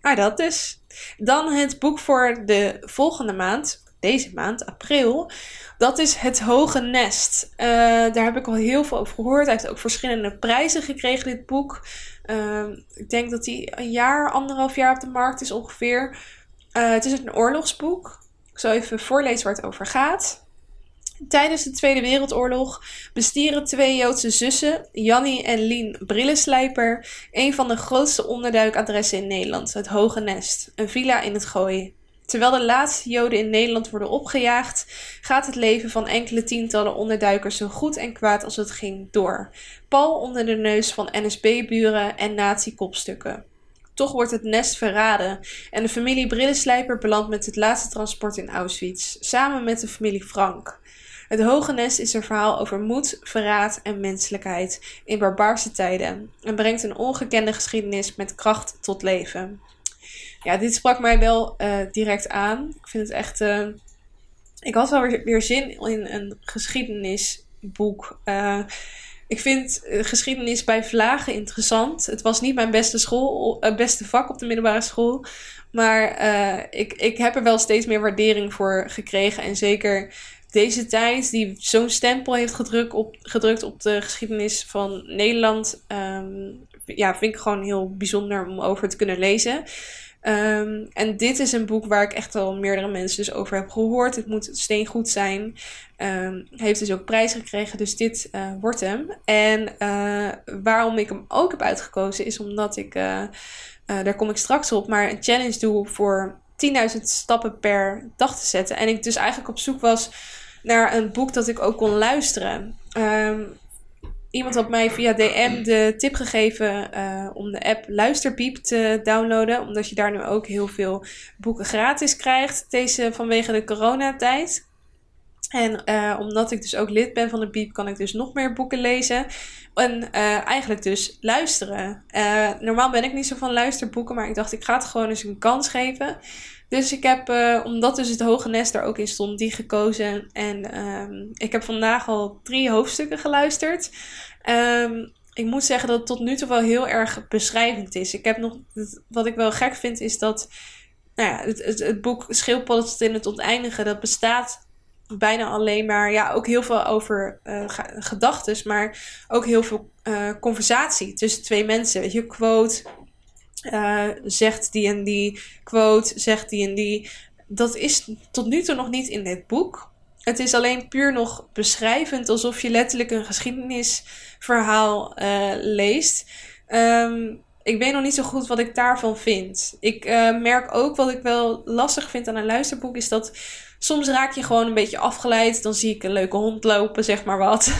Maar dat dus. Dan het boek voor de volgende maand. Deze maand, april. Dat is Het Hoge Nest. Daar heb ik al heel veel over gehoord. Hij heeft ook verschillende prijzen gekregen, dit boek. Ik denk dat hij anderhalf jaar op de markt is ongeveer. Het is een oorlogsboek. Ik zal even voorlezen waar het over gaat. Tijdens de Tweede Wereldoorlog bestieren twee Joodse zussen, Jannie en Lien Brillenslijper, een van de grootste onderduikadressen in Nederland, het Hoge Nest, een villa in het Gooi. Terwijl de laatste Joden in Nederland worden opgejaagd, gaat het leven van enkele tientallen onderduikers zo goed en kwaad als het ging door. Pal onder de neus van NSB-buren en nazi-kopstukken. Toch wordt het nest verraden en de familie Brillenslijper belandt met het laatste transport in Auschwitz, samen met de familie Frank. Het Hoge Nest is een verhaal over moed, verraad en menselijkheid in barbaarse tijden en brengt een ongekende geschiedenis met kracht tot leven. Ja, dit sprak mij wel direct aan. Ik vind het echt... Ik had wel weer zin in een geschiedenisboek. Ik vind geschiedenis bij vlagen interessant. Het was niet mijn beste vak op de middelbare school. Maar ik heb er wel steeds meer waardering voor gekregen. En zeker deze tijd die zo'n stempel heeft gedrukt op de geschiedenis van Nederland. Vind ik gewoon heel bijzonder om over te kunnen lezen. En dit is een boek waar ik echt al meerdere mensen dus over heb gehoord. Het moet steengoed zijn. Heeft dus ook prijs gekregen. Dus dit wordt hem. En waarom ik hem ook heb uitgekozen is omdat ik, daar kom ik straks op, maar een challenge doe voor 10.000 stappen per dag te zetten. En ik dus eigenlijk op zoek was naar een boek dat ik ook kon luisteren. Iemand had mij via DM de tip gegeven om de app Luisterbiep te downloaden. Omdat je daar nu ook heel veel boeken gratis krijgt. Deze vanwege de coronatijd. En omdat ik dus ook lid ben van de Biep, kan ik dus nog meer boeken lezen. En eigenlijk dus luisteren. Normaal ben ik niet zo van luisterboeken, maar ik dacht ik ga het gewoon eens een kans geven. Dus ik heb, omdat dus Het Hoge Nest daar ook in stond, die gekozen. En ik heb vandaag al 3 hoofdstukken geluisterd. Ik moet zeggen dat het tot nu toe wel heel erg beschrijvend is. Wat ik wel gek vind is dat het boek Schildpadden tot in het oneindige, dat bestaat bijna alleen maar, ook heel veel over gedachten, maar ook heel veel conversatie tussen twee mensen. Weet je, quote, zegt die en die, quote, zegt die en die. Dat is tot nu toe nog niet in dit boek. Het is alleen puur nog beschrijvend, alsof je letterlijk een geschiedenisverhaal leest. Ik weet nog niet zo goed wat ik daarvan vind. Ik merk ook, wat ik wel lastig vind aan een luisterboek, is dat soms raak je gewoon een beetje afgeleid. Dan zie ik een leuke hond lopen, zeg maar wat.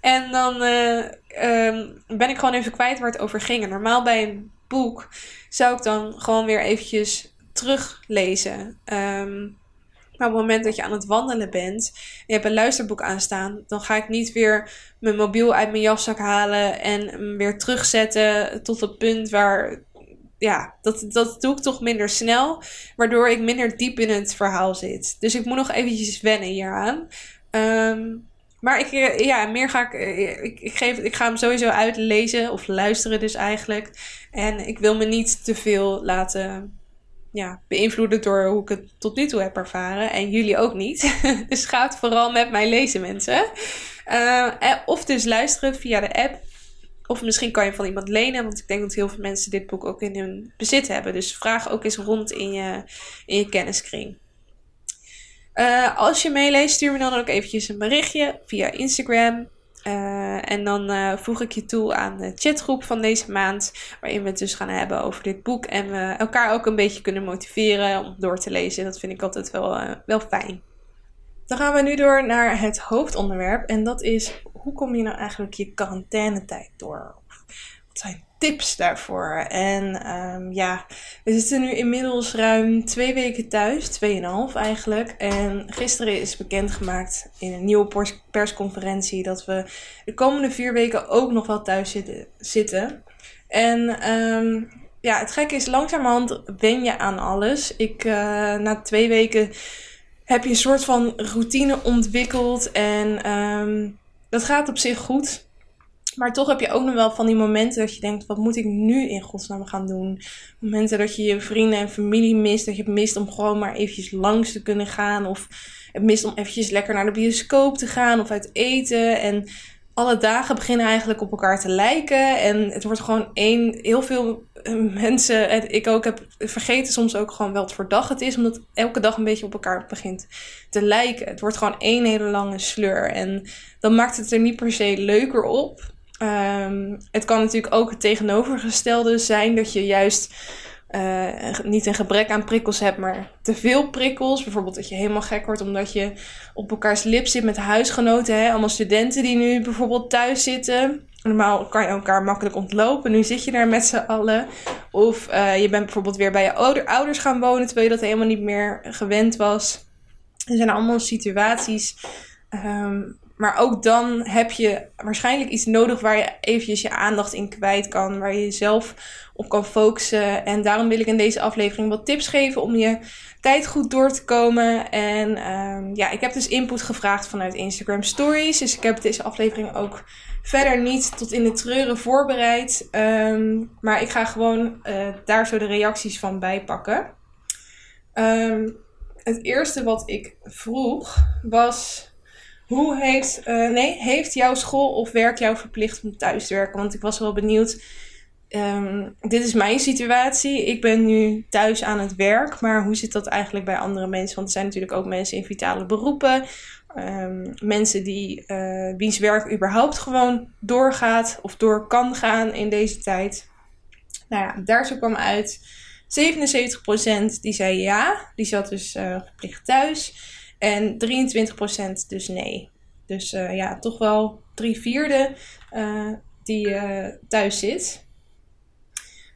En dan ben ik gewoon even kwijt waar het over ging. En normaal bij een boek zou ik dan gewoon weer eventjes teruglezen. Maar op het moment dat je aan het wandelen bent en je hebt een luisterboek aanstaan, dan ga ik niet weer mijn mobiel uit mijn jaszak halen en hem weer terugzetten tot het punt waar... Ja, dat doe ik toch minder snel, waardoor ik minder diep in het verhaal zit. Dus ik moet nog eventjes wennen hieraan. Maar ik ga hem sowieso uitlezen of luisteren dus eigenlijk. En ik wil me niet te veel laten beïnvloeden door hoe ik het tot nu toe heb ervaren. En jullie ook niet. Dus ga het vooral met mij lezen, mensen. Of dus luisteren via de app. Of misschien kan je van iemand lenen, want ik denk dat heel veel mensen dit boek ook in hun bezit hebben. Dus vraag ook eens rond in je kenniskring. Als je meeleest, stuur me dan ook eventjes een berichtje via Instagram. En dan voeg ik je toe aan de chatgroep van deze maand, waarin we het dus gaan hebben over dit boek. En we elkaar ook een beetje kunnen motiveren om door te lezen. Dat vind ik altijd wel fijn. Dan gaan we nu door naar het hoofdonderwerp en dat is: hoe kom je nou eigenlijk je quarantainetijd door? Of zijn tips daarvoor. En ja, we zitten nu inmiddels ruim 2 weken thuis. 2,5 eigenlijk. En gisteren is bekendgemaakt in een nieuwe persconferentie dat we de komende 4 weken ook nog wel thuis zitten. En ja, het gekke is, langzamerhand wen je aan alles. Na 2 weken heb je een soort van routine ontwikkeld. En dat gaat op zich goed. Maar toch heb je ook nog wel van die momenten dat je denkt, wat moet ik nu in godsnaam gaan doen? Momenten dat je je vrienden en familie mist. Dat je het mist om gewoon maar eventjes langs te kunnen gaan. Of het mist om eventjes lekker naar de bioscoop te gaan of uit eten. En alle dagen beginnen eigenlijk op elkaar te lijken. En het wordt gewoon heel veel mensen, en ik ook, heb vergeten soms ook gewoon wel wat voor dag het is. Omdat elke dag een beetje op elkaar begint te lijken. Het wordt gewoon 1 hele lange sleur. En dan maakt het er niet per se leuker op. Het kan natuurlijk ook het tegenovergestelde zijn. Dat je juist niet een gebrek aan prikkels hebt, maar te veel prikkels. Bijvoorbeeld dat je helemaal gek wordt omdat je op elkaars lip zit met huisgenoten. Hè? Allemaal studenten die nu bijvoorbeeld thuis zitten. Normaal kan je elkaar makkelijk ontlopen. Nu zit je daar met z'n allen. Of je bent bijvoorbeeld weer bij je ouders gaan wonen, terwijl je dat helemaal niet meer gewend was. Er zijn allemaal situaties. Maar ook dan heb je waarschijnlijk iets nodig waar je eventjes je aandacht in kwijt kan. Waar je jezelf op kan focussen. En daarom wil ik in deze aflevering wat tips geven om je tijd goed door te komen. En ja, ik heb dus input gevraagd vanuit Instagram Stories. Dus ik heb deze aflevering ook verder niet tot in de treuren voorbereid. Maar ik ga gewoon daar zo de reacties van bijpakken. Het eerste wat ik vroeg was, heeft jouw school of werk jou verplicht om thuis te werken? Want ik was wel benieuwd. Dit is mijn situatie. Ik ben nu thuis aan het werk. Maar hoe zit dat eigenlijk bij andere mensen? Want er zijn natuurlijk ook mensen in vitale beroepen. Mensen wiens werk überhaupt gewoon doorgaat of door kan gaan in deze tijd. Nou ja, daar zo kwam uit 77% die zei ja. Die zat dus verplicht thuis. En 23% dus nee. Dus ja, toch wel 3/4 die thuis zit.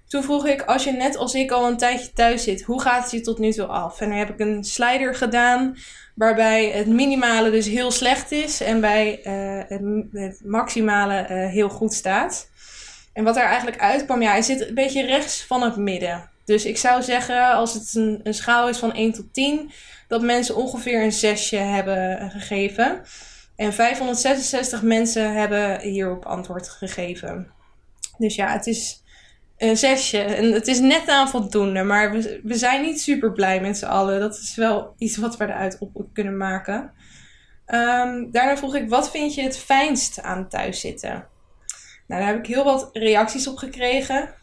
Toen vroeg ik, als je net als ik al een tijdje thuis zit, hoe gaat het je tot nu toe af? En dan heb ik een slider gedaan waarbij het minimale dus heel slecht is en bij het maximale heel goed staat. En wat er eigenlijk uitkwam, ja, hij zit een beetje rechts van het midden. Dus ik zou zeggen, als het een schaal is van 1 tot 10... dat mensen ongeveer een 6 hebben gegeven. En 566 mensen hebben hierop antwoord gegeven. Dus ja, het is een 6. En het is net aan voldoende. Maar we zijn niet super blij met z'n allen. Dat is wel iets wat we eruit op kunnen maken. Daarna vroeg ik, wat vind je het fijnst aan thuiszitten? Nou, daar heb ik heel wat reacties op gekregen.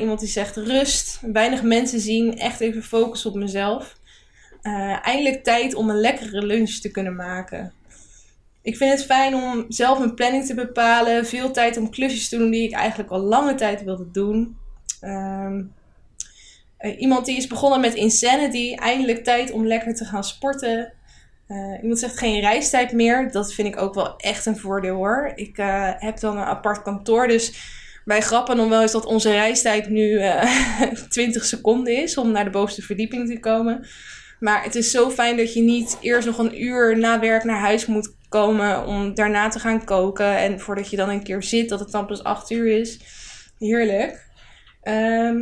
Iemand die zegt rust, weinig mensen zien, echt even focus op mezelf. Eindelijk tijd om een lekkere lunch te kunnen maken. Ik vind het fijn om zelf mijn planning te bepalen. Veel tijd om klusjes te doen die ik eigenlijk al lange tijd wilde doen. Iemand die is begonnen met Insanity. Eindelijk tijd om lekker te gaan sporten. Iemand zegt geen reistijd meer. Dat vind ik ook wel echt een voordeel hoor. Ik heb dan een apart kantoor, dus wij grappen nog wel eens dat onze reistijd nu 20 seconden is om naar de bovenste verdieping te komen. Maar het is zo fijn dat je niet eerst nog een uur na werk naar huis moet komen om daarna te gaan koken. En voordat je dan een keer zit, dat het dan pas 8 uur is. Heerlijk.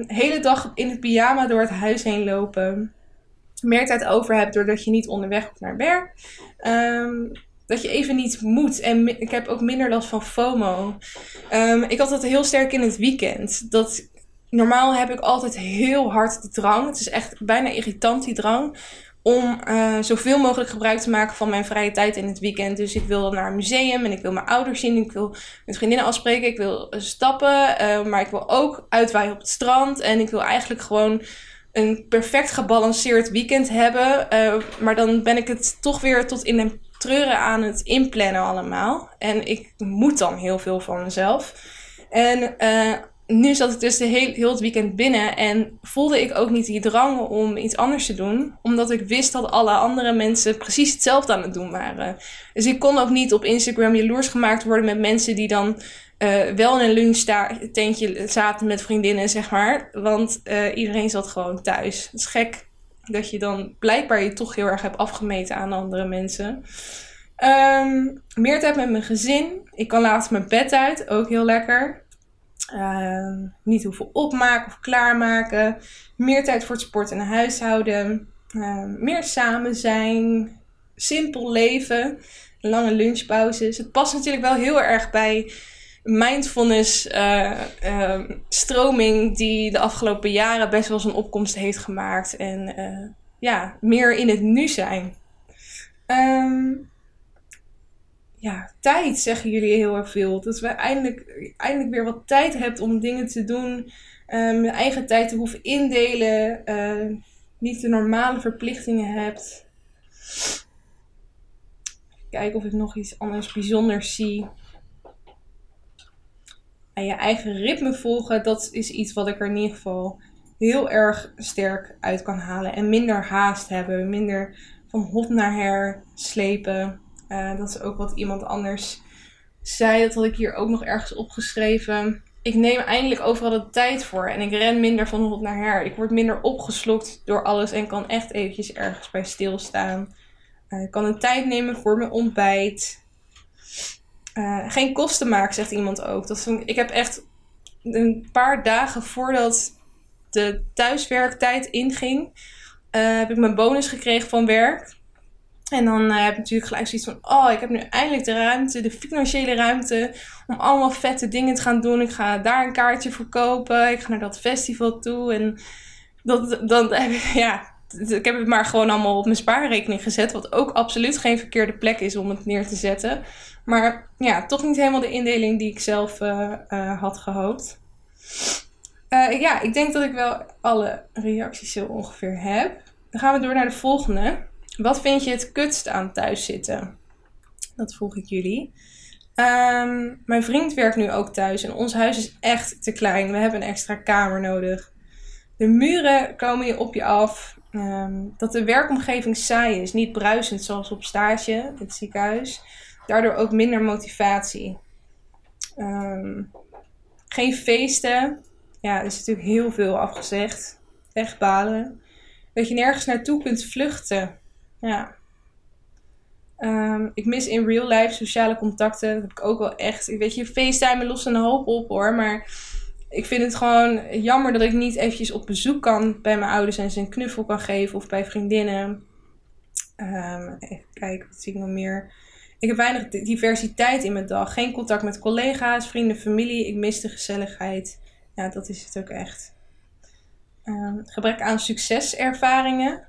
Hele dag in het pyjama door het huis heen lopen. Meer tijd over hebt doordat je niet onderweg hoeft naar werk. Dat je even niet moet. En ik heb ook minder last van FOMO. Ik had dat heel sterk in het weekend. Normaal heb ik altijd heel hard de drang. Het is echt bijna irritant die drang. Om zoveel mogelijk gebruik te maken van mijn vrije tijd in het weekend. Dus ik wil naar een museum en ik wil mijn ouders zien. Ik wil met vriendinnen afspreken. Ik wil stappen. Maar ik wil ook uitwaaien op het strand. En ik wil eigenlijk gewoon een perfect gebalanceerd weekend hebben. Maar dan ben ik het toch weer tot in de treuren aan het inplannen allemaal. En ik moet dan heel veel van mezelf. En nu zat ik dus heel het weekend binnen en voelde ik ook niet die drang om iets anders te doen. Omdat ik wist dat alle andere mensen precies hetzelfde aan het doen waren. Dus ik kon ook niet op Instagram jaloers gemaakt worden met mensen die dan wel in een lunchtentje zaten met vriendinnen, zeg maar. Want iedereen zat gewoon thuis. Het is gek dat je dan blijkbaar je toch heel erg hebt afgemeten aan andere mensen. Meer tijd met mijn gezin. Ik kan laatst mijn bed uit, ook heel lekker. Niet hoeven opmaken of klaarmaken. Meer tijd voor het sport en huishouden. Meer samen zijn. Simpel leven. Lange lunchpauzes. Het past natuurlijk wel heel erg bij mindfulness stroming die de afgelopen jaren best wel zijn opkomst heeft gemaakt. En meer in het nu zijn. Tijd zeggen jullie heel erg veel. Dat we eindelijk weer wat tijd hebben om dingen te doen. Je eigen tijd te hoeven indelen. Niet de normale verplichtingen hebt. Kijken of ik nog iets anders bijzonders zie. En je eigen ritme volgen. Dat is iets wat ik er in ieder geval heel erg sterk uit kan halen. En minder haast hebben. Minder van hot naar her slepen. Dat is ook wat iemand anders zei. Dat had ik hier ook nog ergens opgeschreven. Ik neem eindelijk overal de tijd voor. En ik ren minder van hot naar her. Ik word minder opgeslokt door alles. En kan echt eventjes ergens bij stilstaan. Ik kan een tijd nemen voor mijn ontbijt. Geen kosten maken, zegt iemand ook. Ik heb echt een paar dagen voordat de thuiswerktijd inging. Heb ik mijn bonus gekregen van werk. En dan heb ik natuurlijk gelijk zoiets van, ik heb nu eindelijk de ruimte, de financiële ruimte, om allemaal vette dingen te gaan doen. Ik ga daar een kaartje voor kopen. Ik ga naar dat festival toe. En ik heb het maar gewoon allemaal op mijn spaarrekening gezet. Wat ook absoluut geen verkeerde plek is om het neer te zetten. Maar ja, toch niet helemaal de indeling die ik zelf had gehoopt. Ik denk dat ik wel alle reacties zo ongeveer heb. Dan gaan we door naar de volgende. Wat vind je het kutst aan thuiszitten? Dat vroeg ik jullie. Mijn vriend werkt nu ook thuis en ons huis is echt te klein. We hebben een extra kamer nodig. De muren komen je op je af. Dat de werkomgeving saai is, niet bruisend zoals op stage in het ziekenhuis. Daardoor ook minder motivatie. Geen feesten. Ja, er is natuurlijk heel veel afgezegd. Echt balen. Dat je nergens naartoe kunt vluchten. Ja. Ik mis in real life sociale contacten. Dat heb ik ook wel echt. FaceTime lost een hoop op hoor. Maar ik vind het gewoon jammer dat ik niet eventjes op bezoek kan bij mijn ouders en ze een knuffel kan geven. Of bij vriendinnen. Even kijken, wat zie ik nog meer. Ik heb weinig diversiteit in mijn dag. Geen contact met collega's, vrienden, familie. Ik mis de gezelligheid. Ja, dat is het ook echt. Gebrek aan succeservaringen.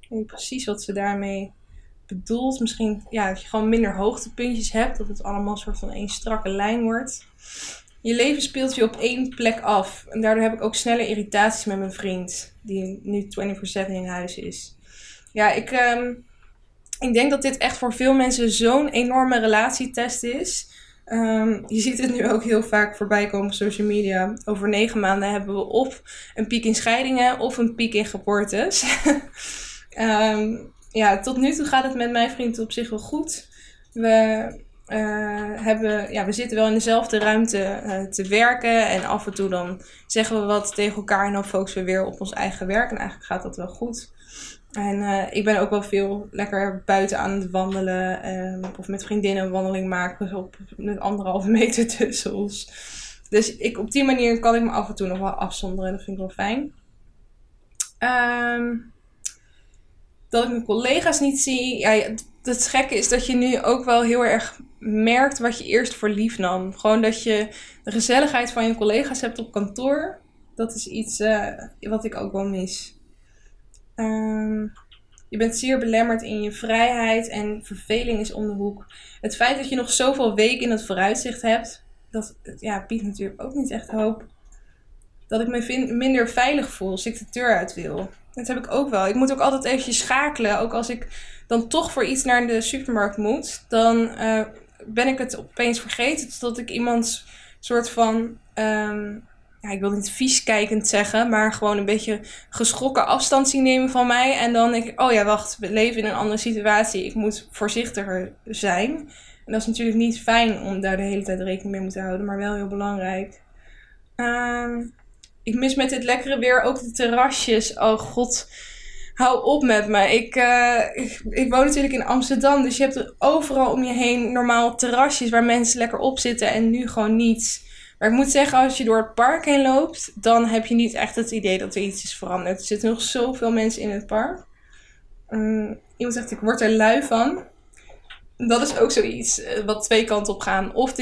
Ik weet precies wat ze daarmee bedoelt. Misschien dat je gewoon minder hoogtepuntjes hebt. Dat het allemaal een soort van één strakke lijn wordt. Je leven speelt je op één plek af. En daardoor heb ik ook snelle irritaties met mijn vriend. Die nu 24/7 in huis is. Ja, ik denk dat dit echt voor veel mensen zo'n enorme relatietest is. Je ziet het nu ook heel vaak voorbij komen op social media. Over 9 maanden hebben we of een piek in scheidingen of een piek in geboortes. Tot nu toe gaat het met mijn vriend op zich wel goed. We zitten wel in dezelfde ruimte te werken. En af en toe dan zeggen we wat tegen elkaar. En dan focussen we weer op ons eigen werk. En eigenlijk gaat dat wel goed. En ik ben ook wel veel lekker buiten aan het wandelen. Of met vriendinnen een wandeling maken. Met 1,5 meter tussen ons. Dus op die manier kan ik me af en toe nog wel afzonderen. Dat vind ik wel fijn. Dat ik mijn collega's niet zie. Ja, het gekke is dat je nu ook wel heel erg merkt wat je eerst voor lief nam. Gewoon dat je de gezelligheid van je collega's hebt op kantoor. Dat is iets wat ik ook wel mis. Je bent zeer belemmerd in je vrijheid en verveling is om de hoek. Het feit dat je nog zoveel weken in het vooruitzicht hebt, dat biedt natuurlijk ook niet echt hoop. Dat ik me minder veilig voel als ik de deur uit wil. Dat heb ik ook wel. Ik moet ook altijd eventjes schakelen. Ook als ik dan toch voor iets naar de supermarkt moet. Dan ben ik het opeens vergeten. Totdat ik iemand soort van ja, ik wil niet vieskijkend zeggen, maar gewoon een beetje geschrokken afstand zien nemen van mij. En dan denk ik, oh ja, wacht, we leven in een andere situatie. Ik moet voorzichtiger zijn. En dat is natuurlijk niet fijn om daar de hele tijd rekening mee te houden, maar wel heel belangrijk. Ik mis met dit lekkere weer ook de terrasjes. Oh god, hou op met me. Ik woon natuurlijk in Amsterdam, dus je hebt overal om je heen normaal terrasjes waar mensen lekker op zitten en nu gewoon niets. Maar ik moet zeggen, als je door het park heen loopt, dan heb je niet echt het idee dat er iets is veranderd. Er zitten nog zoveel mensen in het park. Iemand zegt, ik word er lui van. Dat is ook zoiets wat twee kanten op gaan. Of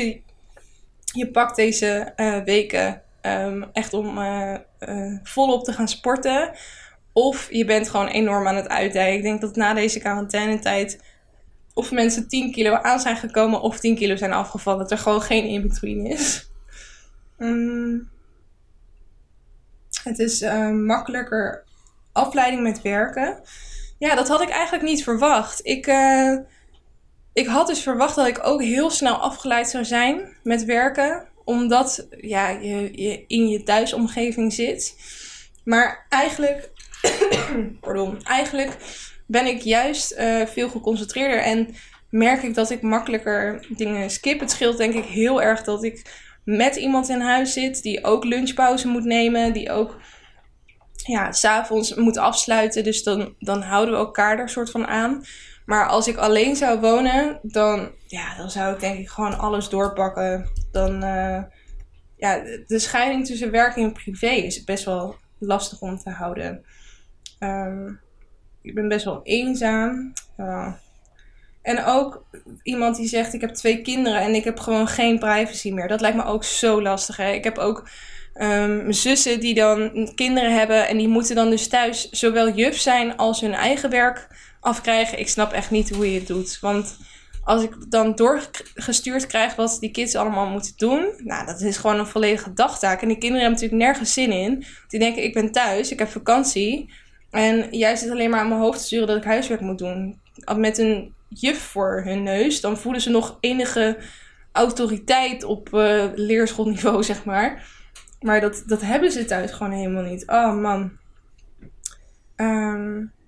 je pakt deze weken echt om volop te gaan sporten. Of je bent gewoon enorm aan het uitdijen. Ik denk dat na deze quarantainetijd of mensen 10 kilo aan zijn gekomen of 10 kilo zijn afgevallen. Dat er gewoon geen in-between is. Het is makkelijker afleiding met werken. Ja, dat had ik eigenlijk niet verwacht. Ik had dus verwacht dat ik ook heel snel afgeleid zou zijn met werken. Omdat ja, je in je thuisomgeving zit. Maar eigenlijk, eigenlijk ben ik juist veel geconcentreerder. En merk ik dat ik makkelijker dingen skip. Het scheelt denk ik heel erg dat ik met iemand in huis zit die ook lunchpauze moet nemen. Die ook ja, 's avonds moet afsluiten. Dus dan houden we elkaar er soort van aan. Maar als ik alleen zou wonen, dan zou ik denk ik gewoon alles doorpakken. De scheiding tussen werk en privé is best wel lastig om te houden. Ik ben best wel eenzaam. En ook iemand die zegt, ik heb 2 kinderen en ik heb gewoon geen privacy meer. Dat lijkt me ook zo lastig. Hè? Ik heb ook zussen die dan kinderen hebben en die moeten dan dus thuis zowel juf zijn als hun eigen werk afkrijgen. Ik snap echt niet hoe je het doet. Want als ik dan doorgestuurd krijg wat die kids allemaal moeten doen, nou, dat is gewoon een volledige dagtaak. En die kinderen hebben natuurlijk nergens zin in. Die denken, ik ben thuis, ik heb vakantie en jij zit alleen maar aan mijn hoofd te sturen dat ik huiswerk moet doen. Met een juf voor hun neus, dan voelen ze nog enige autoriteit op leerschoolniveau, zeg maar. Maar dat hebben ze thuis gewoon helemaal niet. Oh man.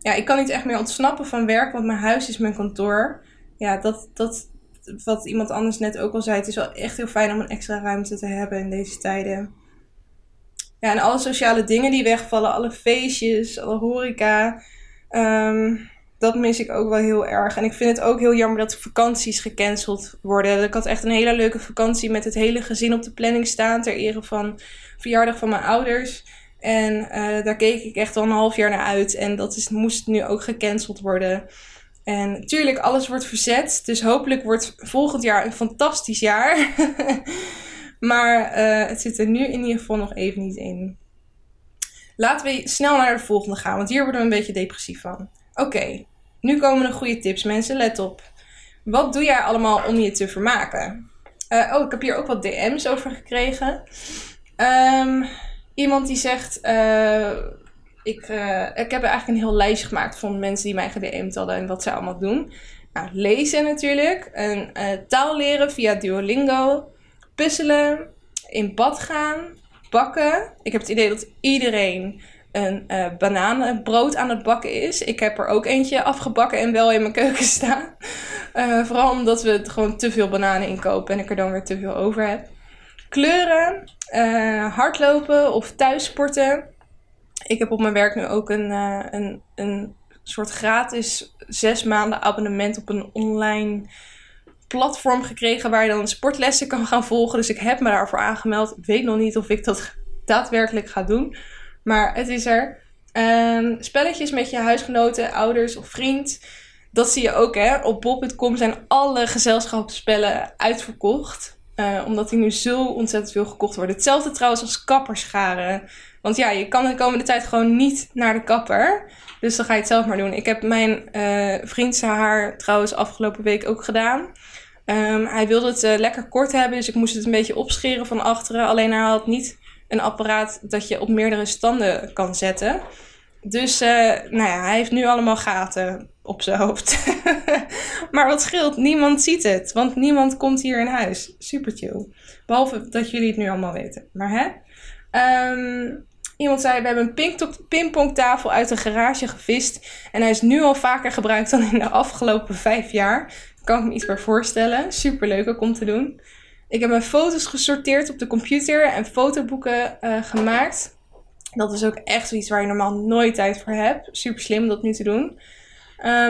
Ik kan niet echt meer ontsnappen van werk, want mijn huis is mijn kantoor. Ja, dat wat iemand anders net ook al zei, het is wel echt heel fijn om een extra ruimte te hebben in deze tijden. Ja, en alle sociale dingen die wegvallen, alle feestjes, alle horeca, dat mis ik ook wel heel erg. En ik vind het ook heel jammer dat vakanties gecanceld worden. Ik had echt een hele leuke vakantie met het hele gezin op de planning staan ter ere van verjaardag van mijn ouders. En daar keek ik echt al een half jaar naar uit. En dat moest nu ook gecanceld worden. En natuurlijk, alles wordt verzet. Dus hopelijk wordt volgend jaar een fantastisch jaar. Maar het zit er nu in ieder geval nog even niet in. Laten we snel naar de volgende gaan. Want hier worden we een beetje depressief van. Oké, nu komen de goede tips, mensen. Let op. Wat doe jij allemaal om je te vermaken? Ik heb hier ook wat DM's over gekregen. Iemand die zegt, ik heb eigenlijk een heel lijstje gemaakt van mensen die mij gedm'd hadden en wat zij allemaal doen. Nou, lezen natuurlijk, taal leren via Duolingo, puzzelen, in bad gaan, bakken. Ik heb het idee dat iedereen een bananenbrood aan het bakken is. Ik heb er ook eentje afgebakken en wel in mijn keuken staan. Vooral omdat we gewoon te veel bananen inkopen en ik er dan weer te veel over heb. Kleuren, hardlopen of thuissporten. Ik heb op mijn werk nu ook een soort gratis 6 maanden abonnement op een online platform gekregen waar je dan sportlessen kan gaan volgen. Dus ik heb me daarvoor aangemeld. Ik weet nog niet of ik dat daadwerkelijk ga doen. Maar het is er. Spelletjes met je huisgenoten, ouders of vriend. Dat zie je ook, hè. Op bol.com zijn alle gezelschapsspellen uitverkocht. Omdat die nu zo ontzettend veel gekocht worden. Hetzelfde trouwens als kapperscharen. Want ja, je kan de komende tijd gewoon niet naar de kapper. Dus dan ga je het zelf maar doen. Ik heb mijn vriendse haar trouwens afgelopen week ook gedaan. Hij wilde het lekker kort hebben. Dus ik moest het een beetje opscheren van achteren. Alleen hij had niet een apparaat dat je op meerdere standen kan zetten. Dus hij heeft nu allemaal gaten op zijn hoofd. Maar wat scheelt, niemand ziet het. Want niemand komt hier in huis. Super chill. Behalve dat jullie het nu allemaal weten. Maar hè? Iemand zei, we hebben een pingpongtafel uit een garage gevist. En hij is nu al vaker gebruikt dan in de afgelopen 5 jaar. Daar kan ik me iets bij voorstellen. Superleuk ook om te doen. Ik heb mijn foto's gesorteerd op de computer en fotoboeken gemaakt. Dat is ook echt zoiets waar je normaal nooit tijd voor hebt. Super slim om dat nu te doen.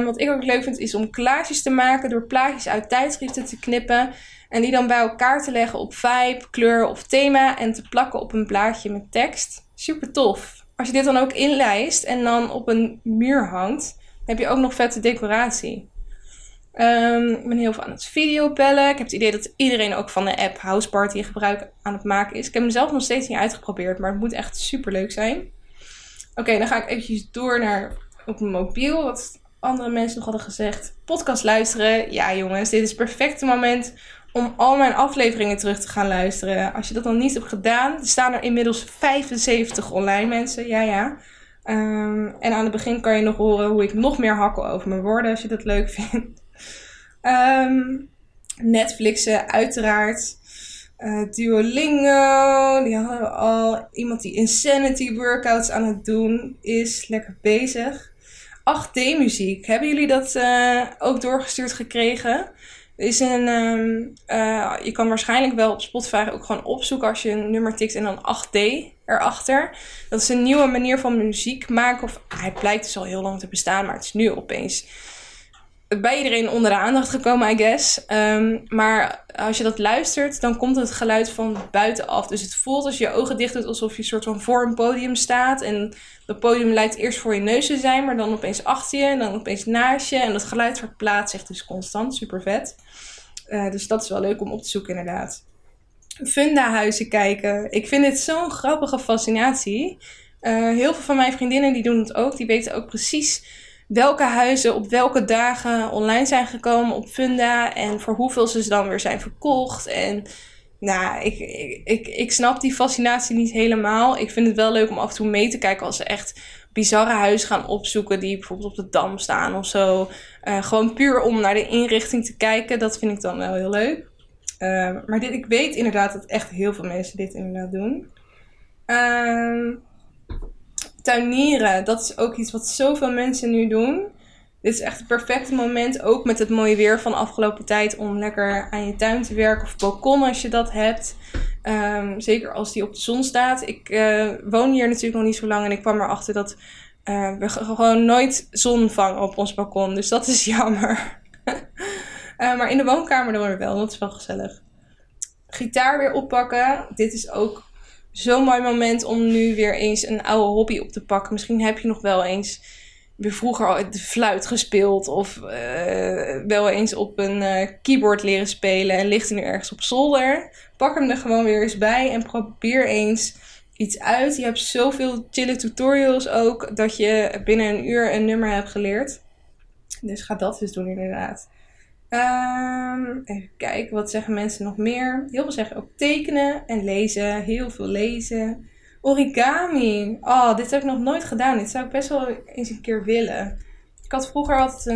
Wat ik ook leuk vind is om collages te maken door plaatjes uit tijdschriften te knippen. En die dan bij elkaar te leggen op vibe, kleur of thema en te plakken op een blaadje met tekst. Super tof. Als je dit dan ook inlijst en dan op een muur hangt, heb je ook nog vette decoratie. Ik ben heel veel aan het videobellen. Ik heb het idee dat iedereen ook van de app Houseparty gebruik aan het maken is. Ik heb hem zelf nog steeds niet uitgeprobeerd, maar het moet echt super leuk zijn. Oké, dan ga ik eventjes door naar op mijn mobiel, wat andere mensen nog hadden gezegd. Podcast luisteren. Ja jongens, dit is het perfecte moment om al mijn afleveringen terug te gaan luisteren. Als je dat dan niet hebt gedaan, er staan er inmiddels 75 online mensen. Ja. En aan het begin kan je nog horen hoe ik nog meer hakkel over mijn woorden, als je dat leuk vindt. Netflixen, uiteraard. Duolingo, die hadden we al. Iemand die insanity workouts aan het doen is, lekker bezig. 8D muziek, hebben jullie dat ook doorgestuurd gekregen? Is een, je kan waarschijnlijk wel op Spotify ook gewoon opzoeken als je een nummer tikt en dan 8D erachter. Dat is een nieuwe manier van muziek maken. Of, hij blijkt dus al heel lang te bestaan, maar het is nu opeens bij iedereen onder de aandacht gekomen, I guess. Maar als je dat luistert, dan komt het geluid van buitenaf. Dus het voelt als je je ogen dicht doet alsof je soort van voor een podium staat. En dat podium lijkt eerst voor je neus te zijn, maar dan opeens achter je en dan opeens naast je. En dat geluid verplaatst zich dus constant. Super vet. Dus dat is wel leuk om op te zoeken inderdaad. Fundahuizen kijken. Ik vind dit zo'n grappige fascinatie. Heel veel van mijn vriendinnen die doen het ook. Die weten ook precies welke huizen op welke dagen online zijn gekomen op Funda en voor hoeveel ze dan weer zijn verkocht. En nou, ik snap die fascinatie niet helemaal. Ik vind het wel leuk om af en toe mee te kijken als ze echt bizarre huizen gaan opzoeken die bijvoorbeeld op de Dam staan of zo. Gewoon puur om naar de inrichting te kijken. Dat vind ik dan wel heel leuk. Maar ik weet inderdaad dat echt heel veel mensen dit inderdaad doen. Tuinieren, dat is ook iets wat zoveel mensen nu doen. Dit is echt het perfecte moment, ook met het mooie weer van de afgelopen tijd, om lekker aan je tuin te werken of balkon als je dat hebt. Zeker als die op de zon staat. Ik woon hier natuurlijk nog niet zo lang en ik kwam erachter dat we gewoon nooit zon vangen op ons balkon. Dus dat is jammer. Maar in de woonkamer doen we wel, dat is wel gezellig. Gitaar weer oppakken, dit is ook zo'n mooi moment om nu weer eens een oude hobby op te pakken. Misschien heb je nog wel eens weer vroeger al de fluit gespeeld. Of wel eens op een keyboard leren spelen. En ligt hij nu ergens op zolder. Pak hem er gewoon weer eens bij. En probeer eens iets uit. Je hebt zoveel chille tutorials ook. Dat je binnen een uur een nummer hebt geleerd. Dus ga dat dus doen inderdaad. Even kijken, wat zeggen mensen nog meer? Heel veel zeggen ook tekenen en lezen. Heel veel lezen. Origami. Oh, dit heb ik nog nooit gedaan. Dit zou ik best wel eens een keer willen. Ik had vroeger altijd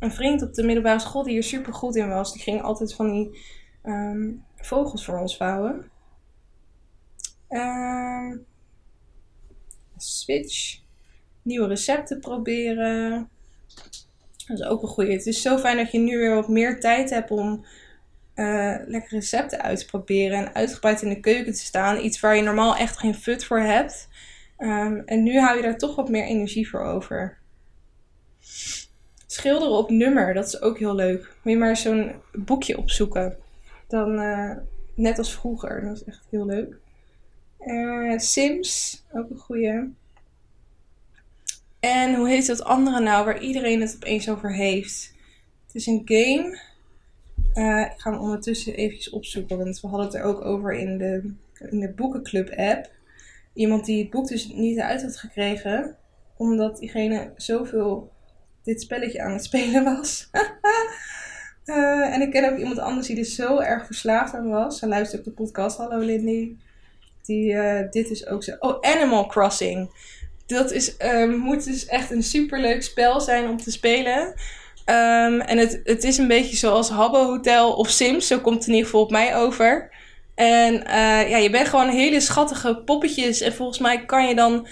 een vriend op de middelbare school die hier super goed in was. Die ging altijd van die vogels voor ons vouwen. Switch. Nieuwe recepten proberen. Dat is ook een goeie. Het is zo fijn dat je nu weer wat meer tijd hebt om lekkere recepten uit te proberen. En uitgebreid in de keuken te staan. Iets waar je normaal echt geen fut voor hebt. En nu hou je daar toch wat meer energie voor over. Schilderen op nummer. Dat is ook heel leuk. Moet je maar zo'n boekje opzoeken. Dan net als vroeger. Dat is echt heel leuk. Sims. Ook een goeie. En hoe heet dat andere nou, waar iedereen het opeens over heeft? Het is een game. Ik ga hem ondertussen eventjes opzoeken, want we hadden het er ook over in de boekenclub app. Iemand die het boek dus niet uit had gekregen, omdat diegene zoveel dit spelletje aan het spelen was. En ik ken ook iemand anders die er zo erg verslaafd aan was. Ze luistert op de podcast, hallo Lindy. Die dit is ook zo. Oh, Animal Crossing. Dat is, moet dus echt een superleuk spel zijn om te spelen. En het is een beetje zoals Habbo Hotel of Sims. Zo komt het in ieder geval op mij over. En ja, je bent gewoon hele schattige poppetjes. En volgens mij kan je dan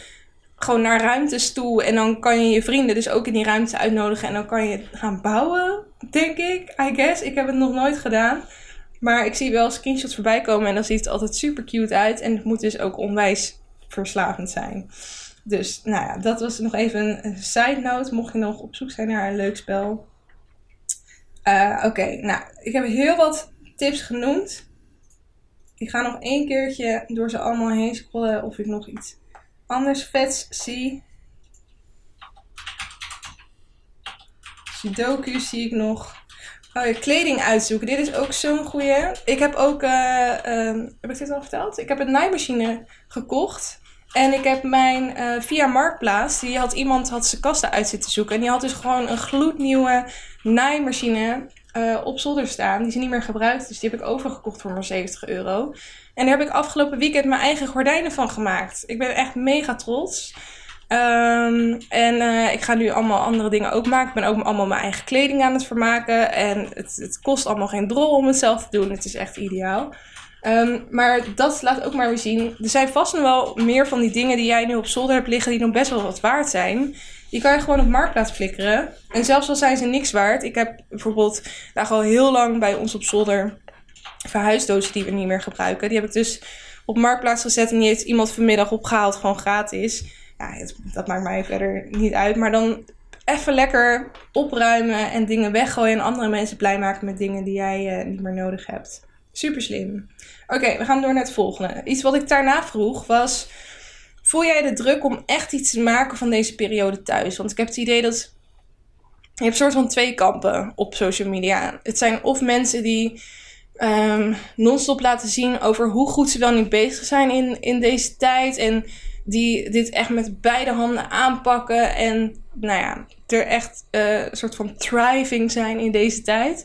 gewoon naar ruimtes toe. En dan kan je je vrienden dus ook in die ruimte uitnodigen. En dan kan je gaan bouwen, denk ik. I guess. Ik heb het nog nooit gedaan. Maar ik zie wel screenshots voorbij komen. En dan ziet het altijd super cute uit. En het moet dus ook onwijs verslavend zijn. Dus nou ja, dat was nog even een side note. Mocht je nog op zoek zijn naar een leuk spel. Oké, nou, ik heb heel wat tips genoemd. Ik ga nog één keertje door ze allemaal heen scrollen of ik nog iets anders vets zie. Sudoku zie ik nog. Oh ja, kleding uitzoeken. Dit is ook zo'n goeie. Ik heb ook, heb ik dit al verteld? Ik heb een naaimachine gekocht. En ik heb mijn, via Marktplaats, iemand had zijn kasten uit zitten zoeken. En die had dus gewoon een gloednieuwe naaimachine op zolder staan. Die is niet meer gebruikt, dus die heb ik overgekocht voor maar €70. En daar heb ik afgelopen weekend mijn eigen gordijnen van gemaakt. Ik ben echt mega trots. En ik ga nu allemaal andere dingen ook maken. Ik ben ook allemaal mijn eigen kleding aan het vermaken. En het kost allemaal geen drol om het zelf te doen. Het is echt ideaal. Maar dat laat ook maar weer zien. Er zijn vast nog wel meer van die dingen die jij nu op zolder hebt liggen die nog best wel wat waard zijn. Die kan je gewoon op Marktplaats flikkeren. En zelfs al zijn ze niks waard. Ik heb bijvoorbeeld al heel lang bij ons op zolder verhuisdozen die we niet meer gebruiken. Die heb ik dus op Marktplaats gezet en die heeft iemand vanmiddag opgehaald. Gewoon gratis. Ja, dat maakt mij verder niet uit. Maar dan even lekker opruimen en dingen weggooien en andere mensen blij maken met dingen die jij niet meer nodig hebt. Super slim. Oké, we gaan door naar het volgende. Iets wat ik daarna vroeg was: voel jij de druk om echt iets te maken van deze periode thuis? Want ik heb het idee dat je hebt een soort van twee kampen op social media. Het zijn of mensen die non-stop laten zien over hoe goed ze wel niet bezig zijn in deze tijd. En die dit echt met beide handen aanpakken. En nou ja, er echt een soort van thriving zijn in deze tijd.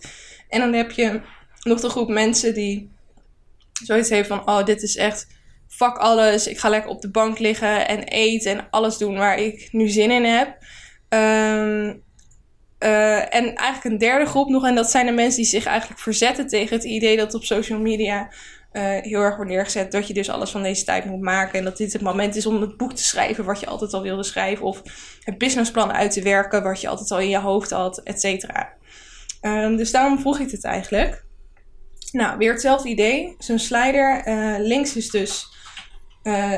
En dan heb je nog een groep mensen die zoiets heeft van: oh, dit is echt fuck alles. Ik ga lekker op de bank liggen en eten en alles doen waar ik nu zin in heb. En eigenlijk een derde groep nog. En dat zijn de mensen die zich eigenlijk verzetten tegen het idee dat op social media heel erg wordt neergezet. Dat je dus alles van deze tijd moet maken. En dat dit het moment is om het boek te schrijven wat je altijd al wilde schrijven. Of het businessplan uit te werken wat je altijd al in je hoofd had, et cetera. Dus daarom vroeg ik dit eigenlijk. Nou, weer hetzelfde idee. Zo'n slider. Links is dus...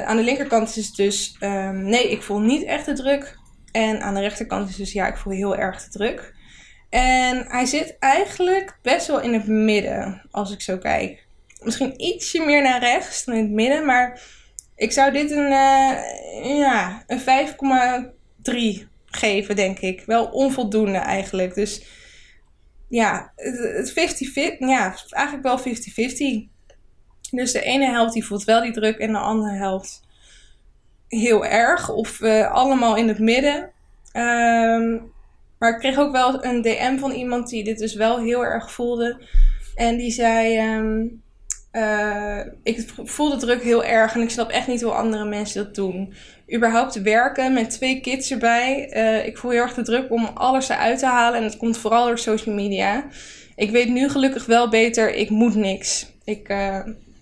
aan de linkerkant is het dus... nee, ik voel niet echt de druk. En aan de rechterkant is dus... ja, ik voel heel erg de druk. En hij zit eigenlijk best wel in het midden. Als ik zo kijk. Misschien ietsje meer naar rechts dan in het midden. Maar ik zou dit een 5,3 geven, denk ik. Wel onvoldoende eigenlijk. Dus... ja, eigenlijk wel 50-50. Dus de ene helft die voelt wel die druk en de andere helft heel erg. Of allemaal in het midden. Maar ik kreeg ook wel een DM van iemand die dit dus wel heel erg voelde. En die zei, ik voel de druk heel erg en ik snap echt niet hoe andere mensen dat doen. Überhaupt werken met 2 kids erbij. Ik voel heel erg de druk om alles eruit te halen. En dat komt vooral door social media. Ik weet nu gelukkig wel beter. Ik moet niks.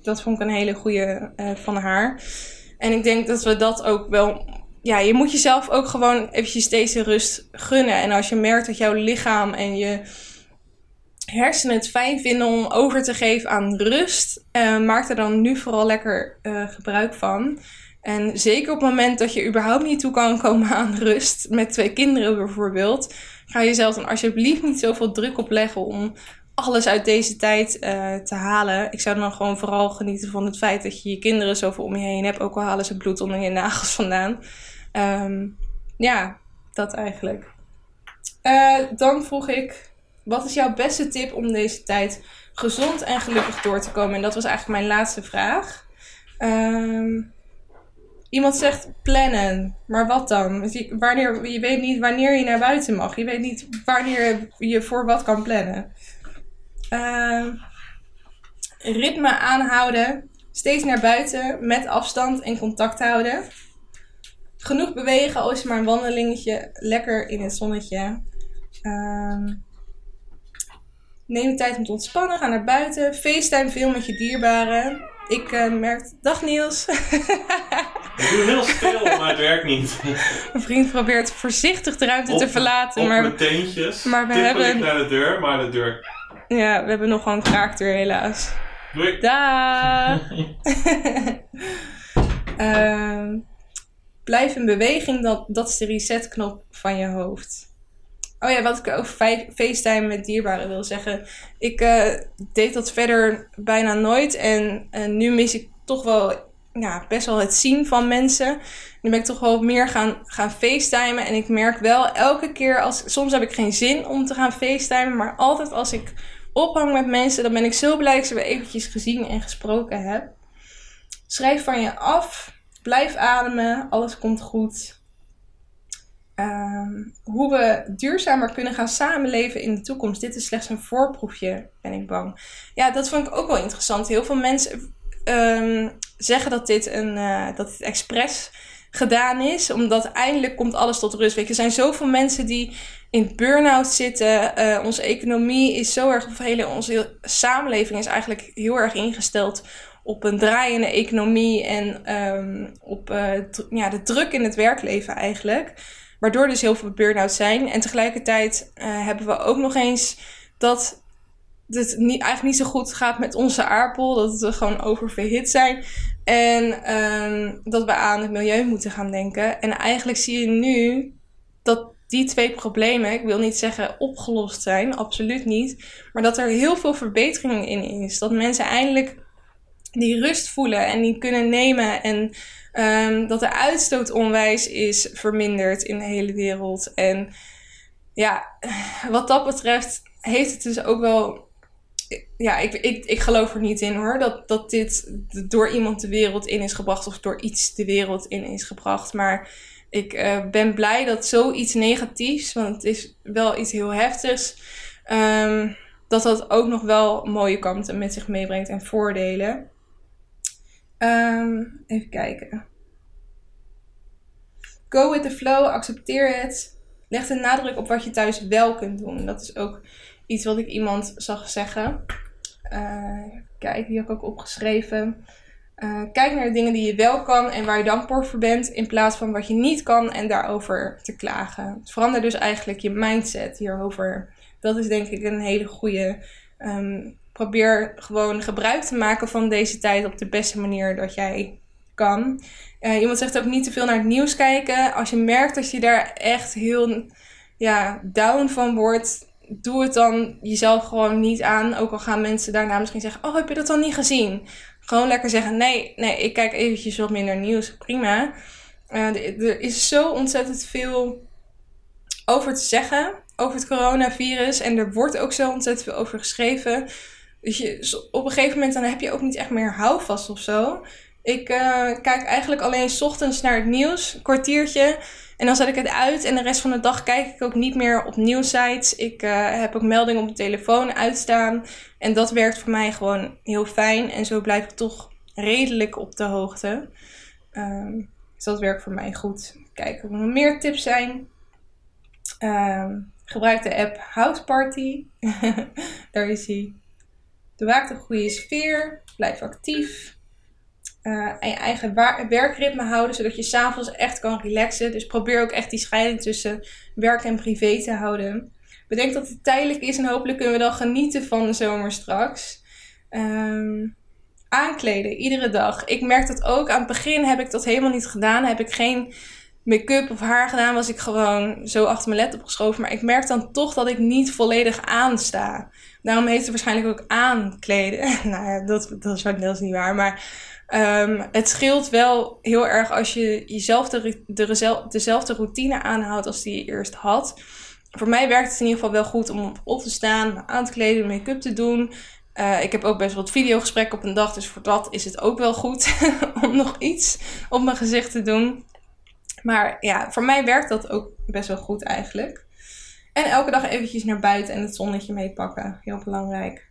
Dat vond ik een hele goede van haar. En ik denk dat we dat ook wel... ja, je moet jezelf ook gewoon eventjes deze rust gunnen. En als je merkt dat jouw lichaam en je hersenen het fijn vinden om over te geven aan rust, maak er dan nu vooral lekker gebruik van. En zeker op het moment dat je überhaupt niet toe kan komen aan rust, met 2 kinderen bijvoorbeeld, ga jezelf dan alsjeblieft niet zoveel druk opleggen om alles uit deze tijd te halen. Ik zou dan gewoon vooral genieten van het feit dat je je kinderen zoveel om je heen hebt, ook al halen ze bloed onder je nagels vandaan. Ja, dat eigenlijk. Dan vroeg ik, wat is jouw beste tip om deze tijd gezond en gelukkig door te komen? En dat was eigenlijk mijn laatste vraag. Iemand zegt plannen, maar wat dan? Je weet niet wanneer je naar buiten mag. Je weet niet wanneer je voor wat kan plannen. Ritme aanhouden. Steeds naar buiten met afstand en contact houden. Genoeg bewegen, al is het maar een wandelingetje. Lekker in het zonnetje. Neem de tijd om te ontspannen, ga naar buiten. FaceTime veel met je dierbaren. Ik merkte... Dag Niels. Ik doe heel veel, maar het werkt niet. Mijn vriend probeert voorzichtig de ruimte te verlaten. Op mijn teentjes. Maar we hebben... ik naar de deur, maar de deur... Ja, we hebben nog gewoon een kraakdeur helaas. Doei. Daag. Blijf in beweging, dat is de resetknop van je hoofd. Oh ja, wat ik over FaceTime met dierbaren wil zeggen. Ik deed dat verder bijna nooit. En nu mis ik toch wel best wel het zien van mensen. Nu ben ik toch wel meer gaan FaceTimen. En ik merk wel elke keer, soms heb ik geen zin om te gaan FaceTimen. Maar altijd als ik ophang met mensen, dan ben ik zo blij dat ik ze weer eventjes gezien en gesproken heb. Schrijf van je af. Blijf ademen. Alles komt goed. Hoe we duurzamer kunnen gaan samenleven in de toekomst. Dit is slechts een voorproefje, ben ik bang. Ja, dat vond ik ook wel interessant. Heel veel mensen zeggen dat dit expres gedaan is. Omdat eindelijk komt alles tot rust. Weet je, er zijn zoveel mensen die in burn-out zitten. Onze economie is zo erg... Onze samenleving is eigenlijk heel erg ingesteld op een draaiende economie. En op de druk in het werkleven eigenlijk. Waardoor dus heel veel burn-out zijn. En tegelijkertijd hebben we ook nog eens dat het eigenlijk niet zo goed gaat met onze aardbol. Dat we gewoon oververhit zijn. En dat we aan het milieu moeten gaan denken. En eigenlijk zie je nu dat die twee problemen, ik wil niet zeggen opgelost zijn, absoluut niet. Maar dat er heel veel verbetering in is. Dat mensen eindelijk die rust voelen en die kunnen nemen. En dat de uitstoot onwijs is verminderd in de hele wereld. En ja, wat dat betreft heeft het dus ook wel... Ja, ik geloof er niet in hoor. Dat dit door iemand de wereld in is gebracht. Of door iets de wereld in is gebracht. Maar ik ben blij dat zoiets negatiefs, want het is wel iets heel heftigs, dat ook nog wel mooie kanten met zich meebrengt en voordelen. Even kijken. Go with the flow, accepteer het. Leg de nadruk op wat je thuis wel kunt doen. Dat is ook iets wat ik iemand zag zeggen. Kijk, die heb ik ook opgeschreven. Kijk naar de dingen die je wel kan en waar je dankbaar voor bent, in plaats van wat je niet kan en daarover te klagen. Verander dus eigenlijk je mindset hierover. Dat is denk ik een hele goede. Probeer gewoon gebruik te maken van deze tijd op de beste manier dat jij kan. Iemand zegt ook niet te veel naar het nieuws kijken. Als je merkt dat je daar echt heel down van wordt, doe het dan jezelf gewoon niet aan. Ook al gaan mensen daarna misschien zeggen, oh, heb je dat dan niet gezien? Gewoon lekker zeggen, nee, ik kijk eventjes wat minder nieuws. Prima. Er is zo ontzettend veel over te zeggen, over het coronavirus. En er wordt ook zo ontzettend veel over geschreven. Dus op een gegeven moment dan heb je ook niet echt meer houvast of zo. Ik kijk eigenlijk alleen 's ochtends naar het nieuws, een kwartiertje. En dan zet ik het uit en de rest van de dag kijk ik ook niet meer op nieuwsites. Ik heb ook meldingen op mijn telefoon uitstaan. En dat werkt voor mij gewoon heel fijn. En zo blijf ik toch redelijk op de hoogte. Dus dat werkt voor mij goed. Kijken of er nog meer tips zijn. Gebruik de app Houseparty. Daar is hij. Bewaak een goede sfeer. Blijf actief. En je eigen werkritme houden, zodat je 's avonds echt kan relaxen. Dus probeer ook echt die scheiding tussen werk en privé te houden. Bedenk dat het tijdelijk is en hopelijk kunnen we dan genieten van de zomer straks. Aankleden, iedere dag. Ik merk dat ook. Aan het begin heb ik dat helemaal niet gedaan. Heb ik geen make-up of haar gedaan, was ik gewoon zo achter mijn laptop geschoven. Maar ik merk dan toch dat ik niet volledig aansta. Daarom heet het waarschijnlijk ook aankleden. Nou ja, dat is deels niet waar, maar... het scheelt wel heel erg als je jezelf dezelfde routine aanhoudt als die je eerst had. Voor mij werkt het in ieder geval wel goed om op te staan, aan te kleden, make-up te doen. Ik heb ook best wel wat videogesprekken op een dag, dus voor dat is het ook wel goed om nog iets op mijn gezicht te doen. Maar ja, voor mij werkt dat ook best wel goed eigenlijk. En elke dag eventjes naar buiten en het zonnetje meepakken, heel belangrijk.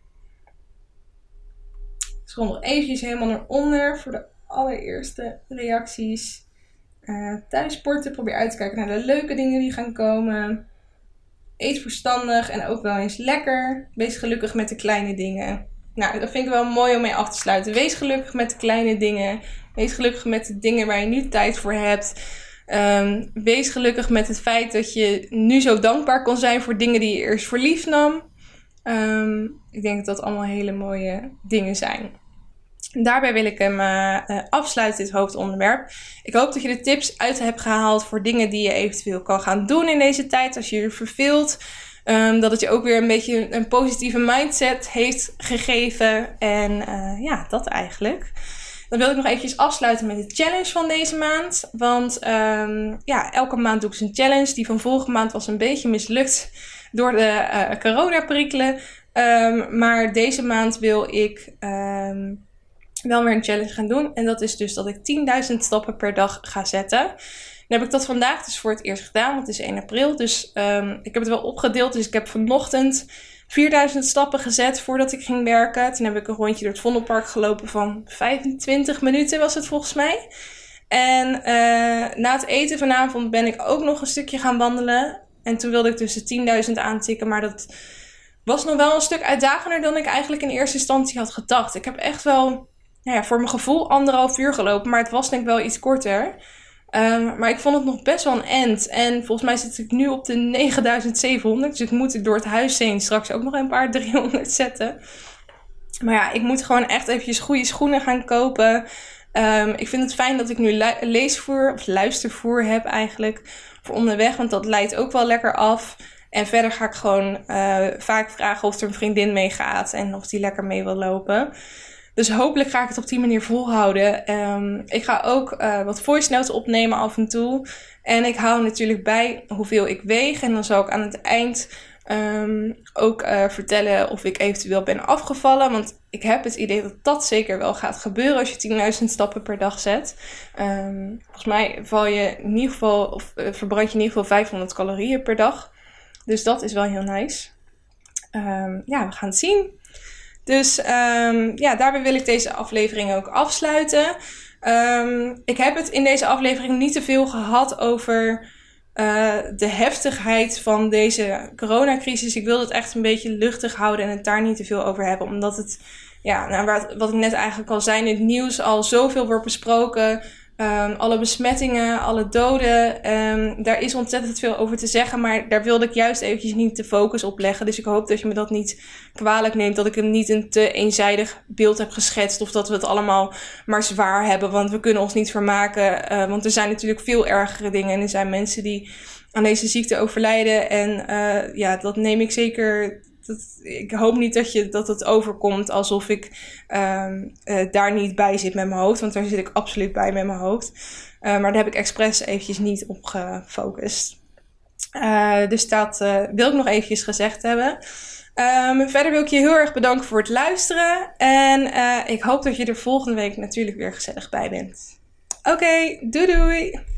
Ik kom nog eventjes helemaal naar onder voor de allereerste reacties. Thuis sporten, probeer uit te kijken naar de leuke dingen die gaan komen. Eet verstandig en ook wel eens lekker. Wees gelukkig met de kleine dingen. Nou, dat vind ik wel mooi om mee af te sluiten. Wees gelukkig met de kleine dingen. Wees gelukkig met de dingen waar je nu tijd voor hebt. Wees gelukkig met het feit dat je nu zo dankbaar kon zijn voor dingen die je eerst voor lief nam. Ik denk dat dat allemaal hele mooie dingen zijn. Daarbij wil ik hem afsluiten, dit hoofdonderwerp. Ik hoop dat je de tips uit hebt gehaald voor dingen die je eventueel kan gaan doen in deze tijd. Als je je verveelt. Dat het je ook weer een beetje een positieve mindset heeft gegeven. En ja, dat eigenlijk. Dan wil ik nog eventjes afsluiten met de challenge van deze maand. Want ja, elke maand doe ik een challenge. Die van vorige maand was een beetje mislukt door de coronaperikelen. Maar deze maand wil ik... wel weer een challenge gaan doen. En dat is dus dat ik 10.000 stappen per dag ga zetten. Dan heb ik dat vandaag dus voor het eerst gedaan. Want het is 1 april. Dus ik heb het wel opgedeeld. Dus ik heb vanochtend 4.000 stappen gezet voordat ik ging werken. Toen heb ik een rondje door het Vondelpark gelopen van 25 minuten was het volgens mij. En na het eten vanavond ben ik ook nog een stukje gaan wandelen. En toen wilde ik dus de 10.000 aantikken. Maar dat was nog wel een stuk uitdagender dan ik eigenlijk in eerste instantie had gedacht. Ik heb echt wel... Nou ja, voor mijn gevoel 1,5 uur gelopen. Maar het was denk ik wel iets korter. Maar ik vond het nog best wel een end. En volgens mij zit ik nu op de 9.700. Dus ik moet door het huis heen straks ook nog een paar 300 zetten. Maar ja, ik moet gewoon echt eventjes goede schoenen gaan kopen. Ik vind het fijn dat ik nu leesvoer of luistervoer heb eigenlijk. Voor onderweg, want dat leidt ook wel lekker af. En verder ga ik gewoon vaak vragen of er een vriendin mee gaat. En of die lekker mee wil lopen. Dus hopelijk ga ik het op die manier volhouden. Ik ga ook wat voice notes opnemen af en toe. En ik hou natuurlijk bij hoeveel ik weeg. En dan zal ik aan het eind ook vertellen of ik eventueel ben afgevallen. Want ik heb het idee dat dat zeker wel gaat gebeuren als je 10.000 stappen per dag zet. Volgens mij val je in ieder geval, of verbrand je in ieder geval 500 calorieën per dag. Dus dat is wel heel nice. Ja, we gaan het zien. Dus ja, daarbij wil ik deze aflevering ook afsluiten. Ik heb het in deze aflevering niet te veel gehad over de heftigheid van deze coronacrisis. Ik wilde het echt een beetje luchtig houden en het daar niet te veel over hebben. Omdat het, ja, nou, wat ik net eigenlijk al zei, in het nieuws al zoveel wordt besproken. Alle besmettingen, alle doden. Daar is ontzettend veel over te zeggen. Maar daar wilde ik juist eventjes niet de focus op leggen. Dus ik hoop dat je me dat niet kwalijk neemt. Dat ik hem niet een te eenzijdig beeld heb geschetst. Of dat we het allemaal maar zwaar hebben. Want we kunnen ons niet vermaken. Want er zijn natuurlijk veel ergere dingen. En er zijn mensen die aan deze ziekte overlijden. En ja, dat neem ik zeker... ik hoop niet dat het overkomt alsof ik daar niet bij zit met mijn hoofd. Want daar zit ik absoluut bij met mijn hoofd. Maar daar heb ik expres eventjes niet op gefocust. Dus dat wil ik nog eventjes gezegd hebben. Verder wil ik je heel erg bedanken voor het luisteren. En ik hoop dat je er volgende week natuurlijk weer gezellig bij bent. Oké, doei doei!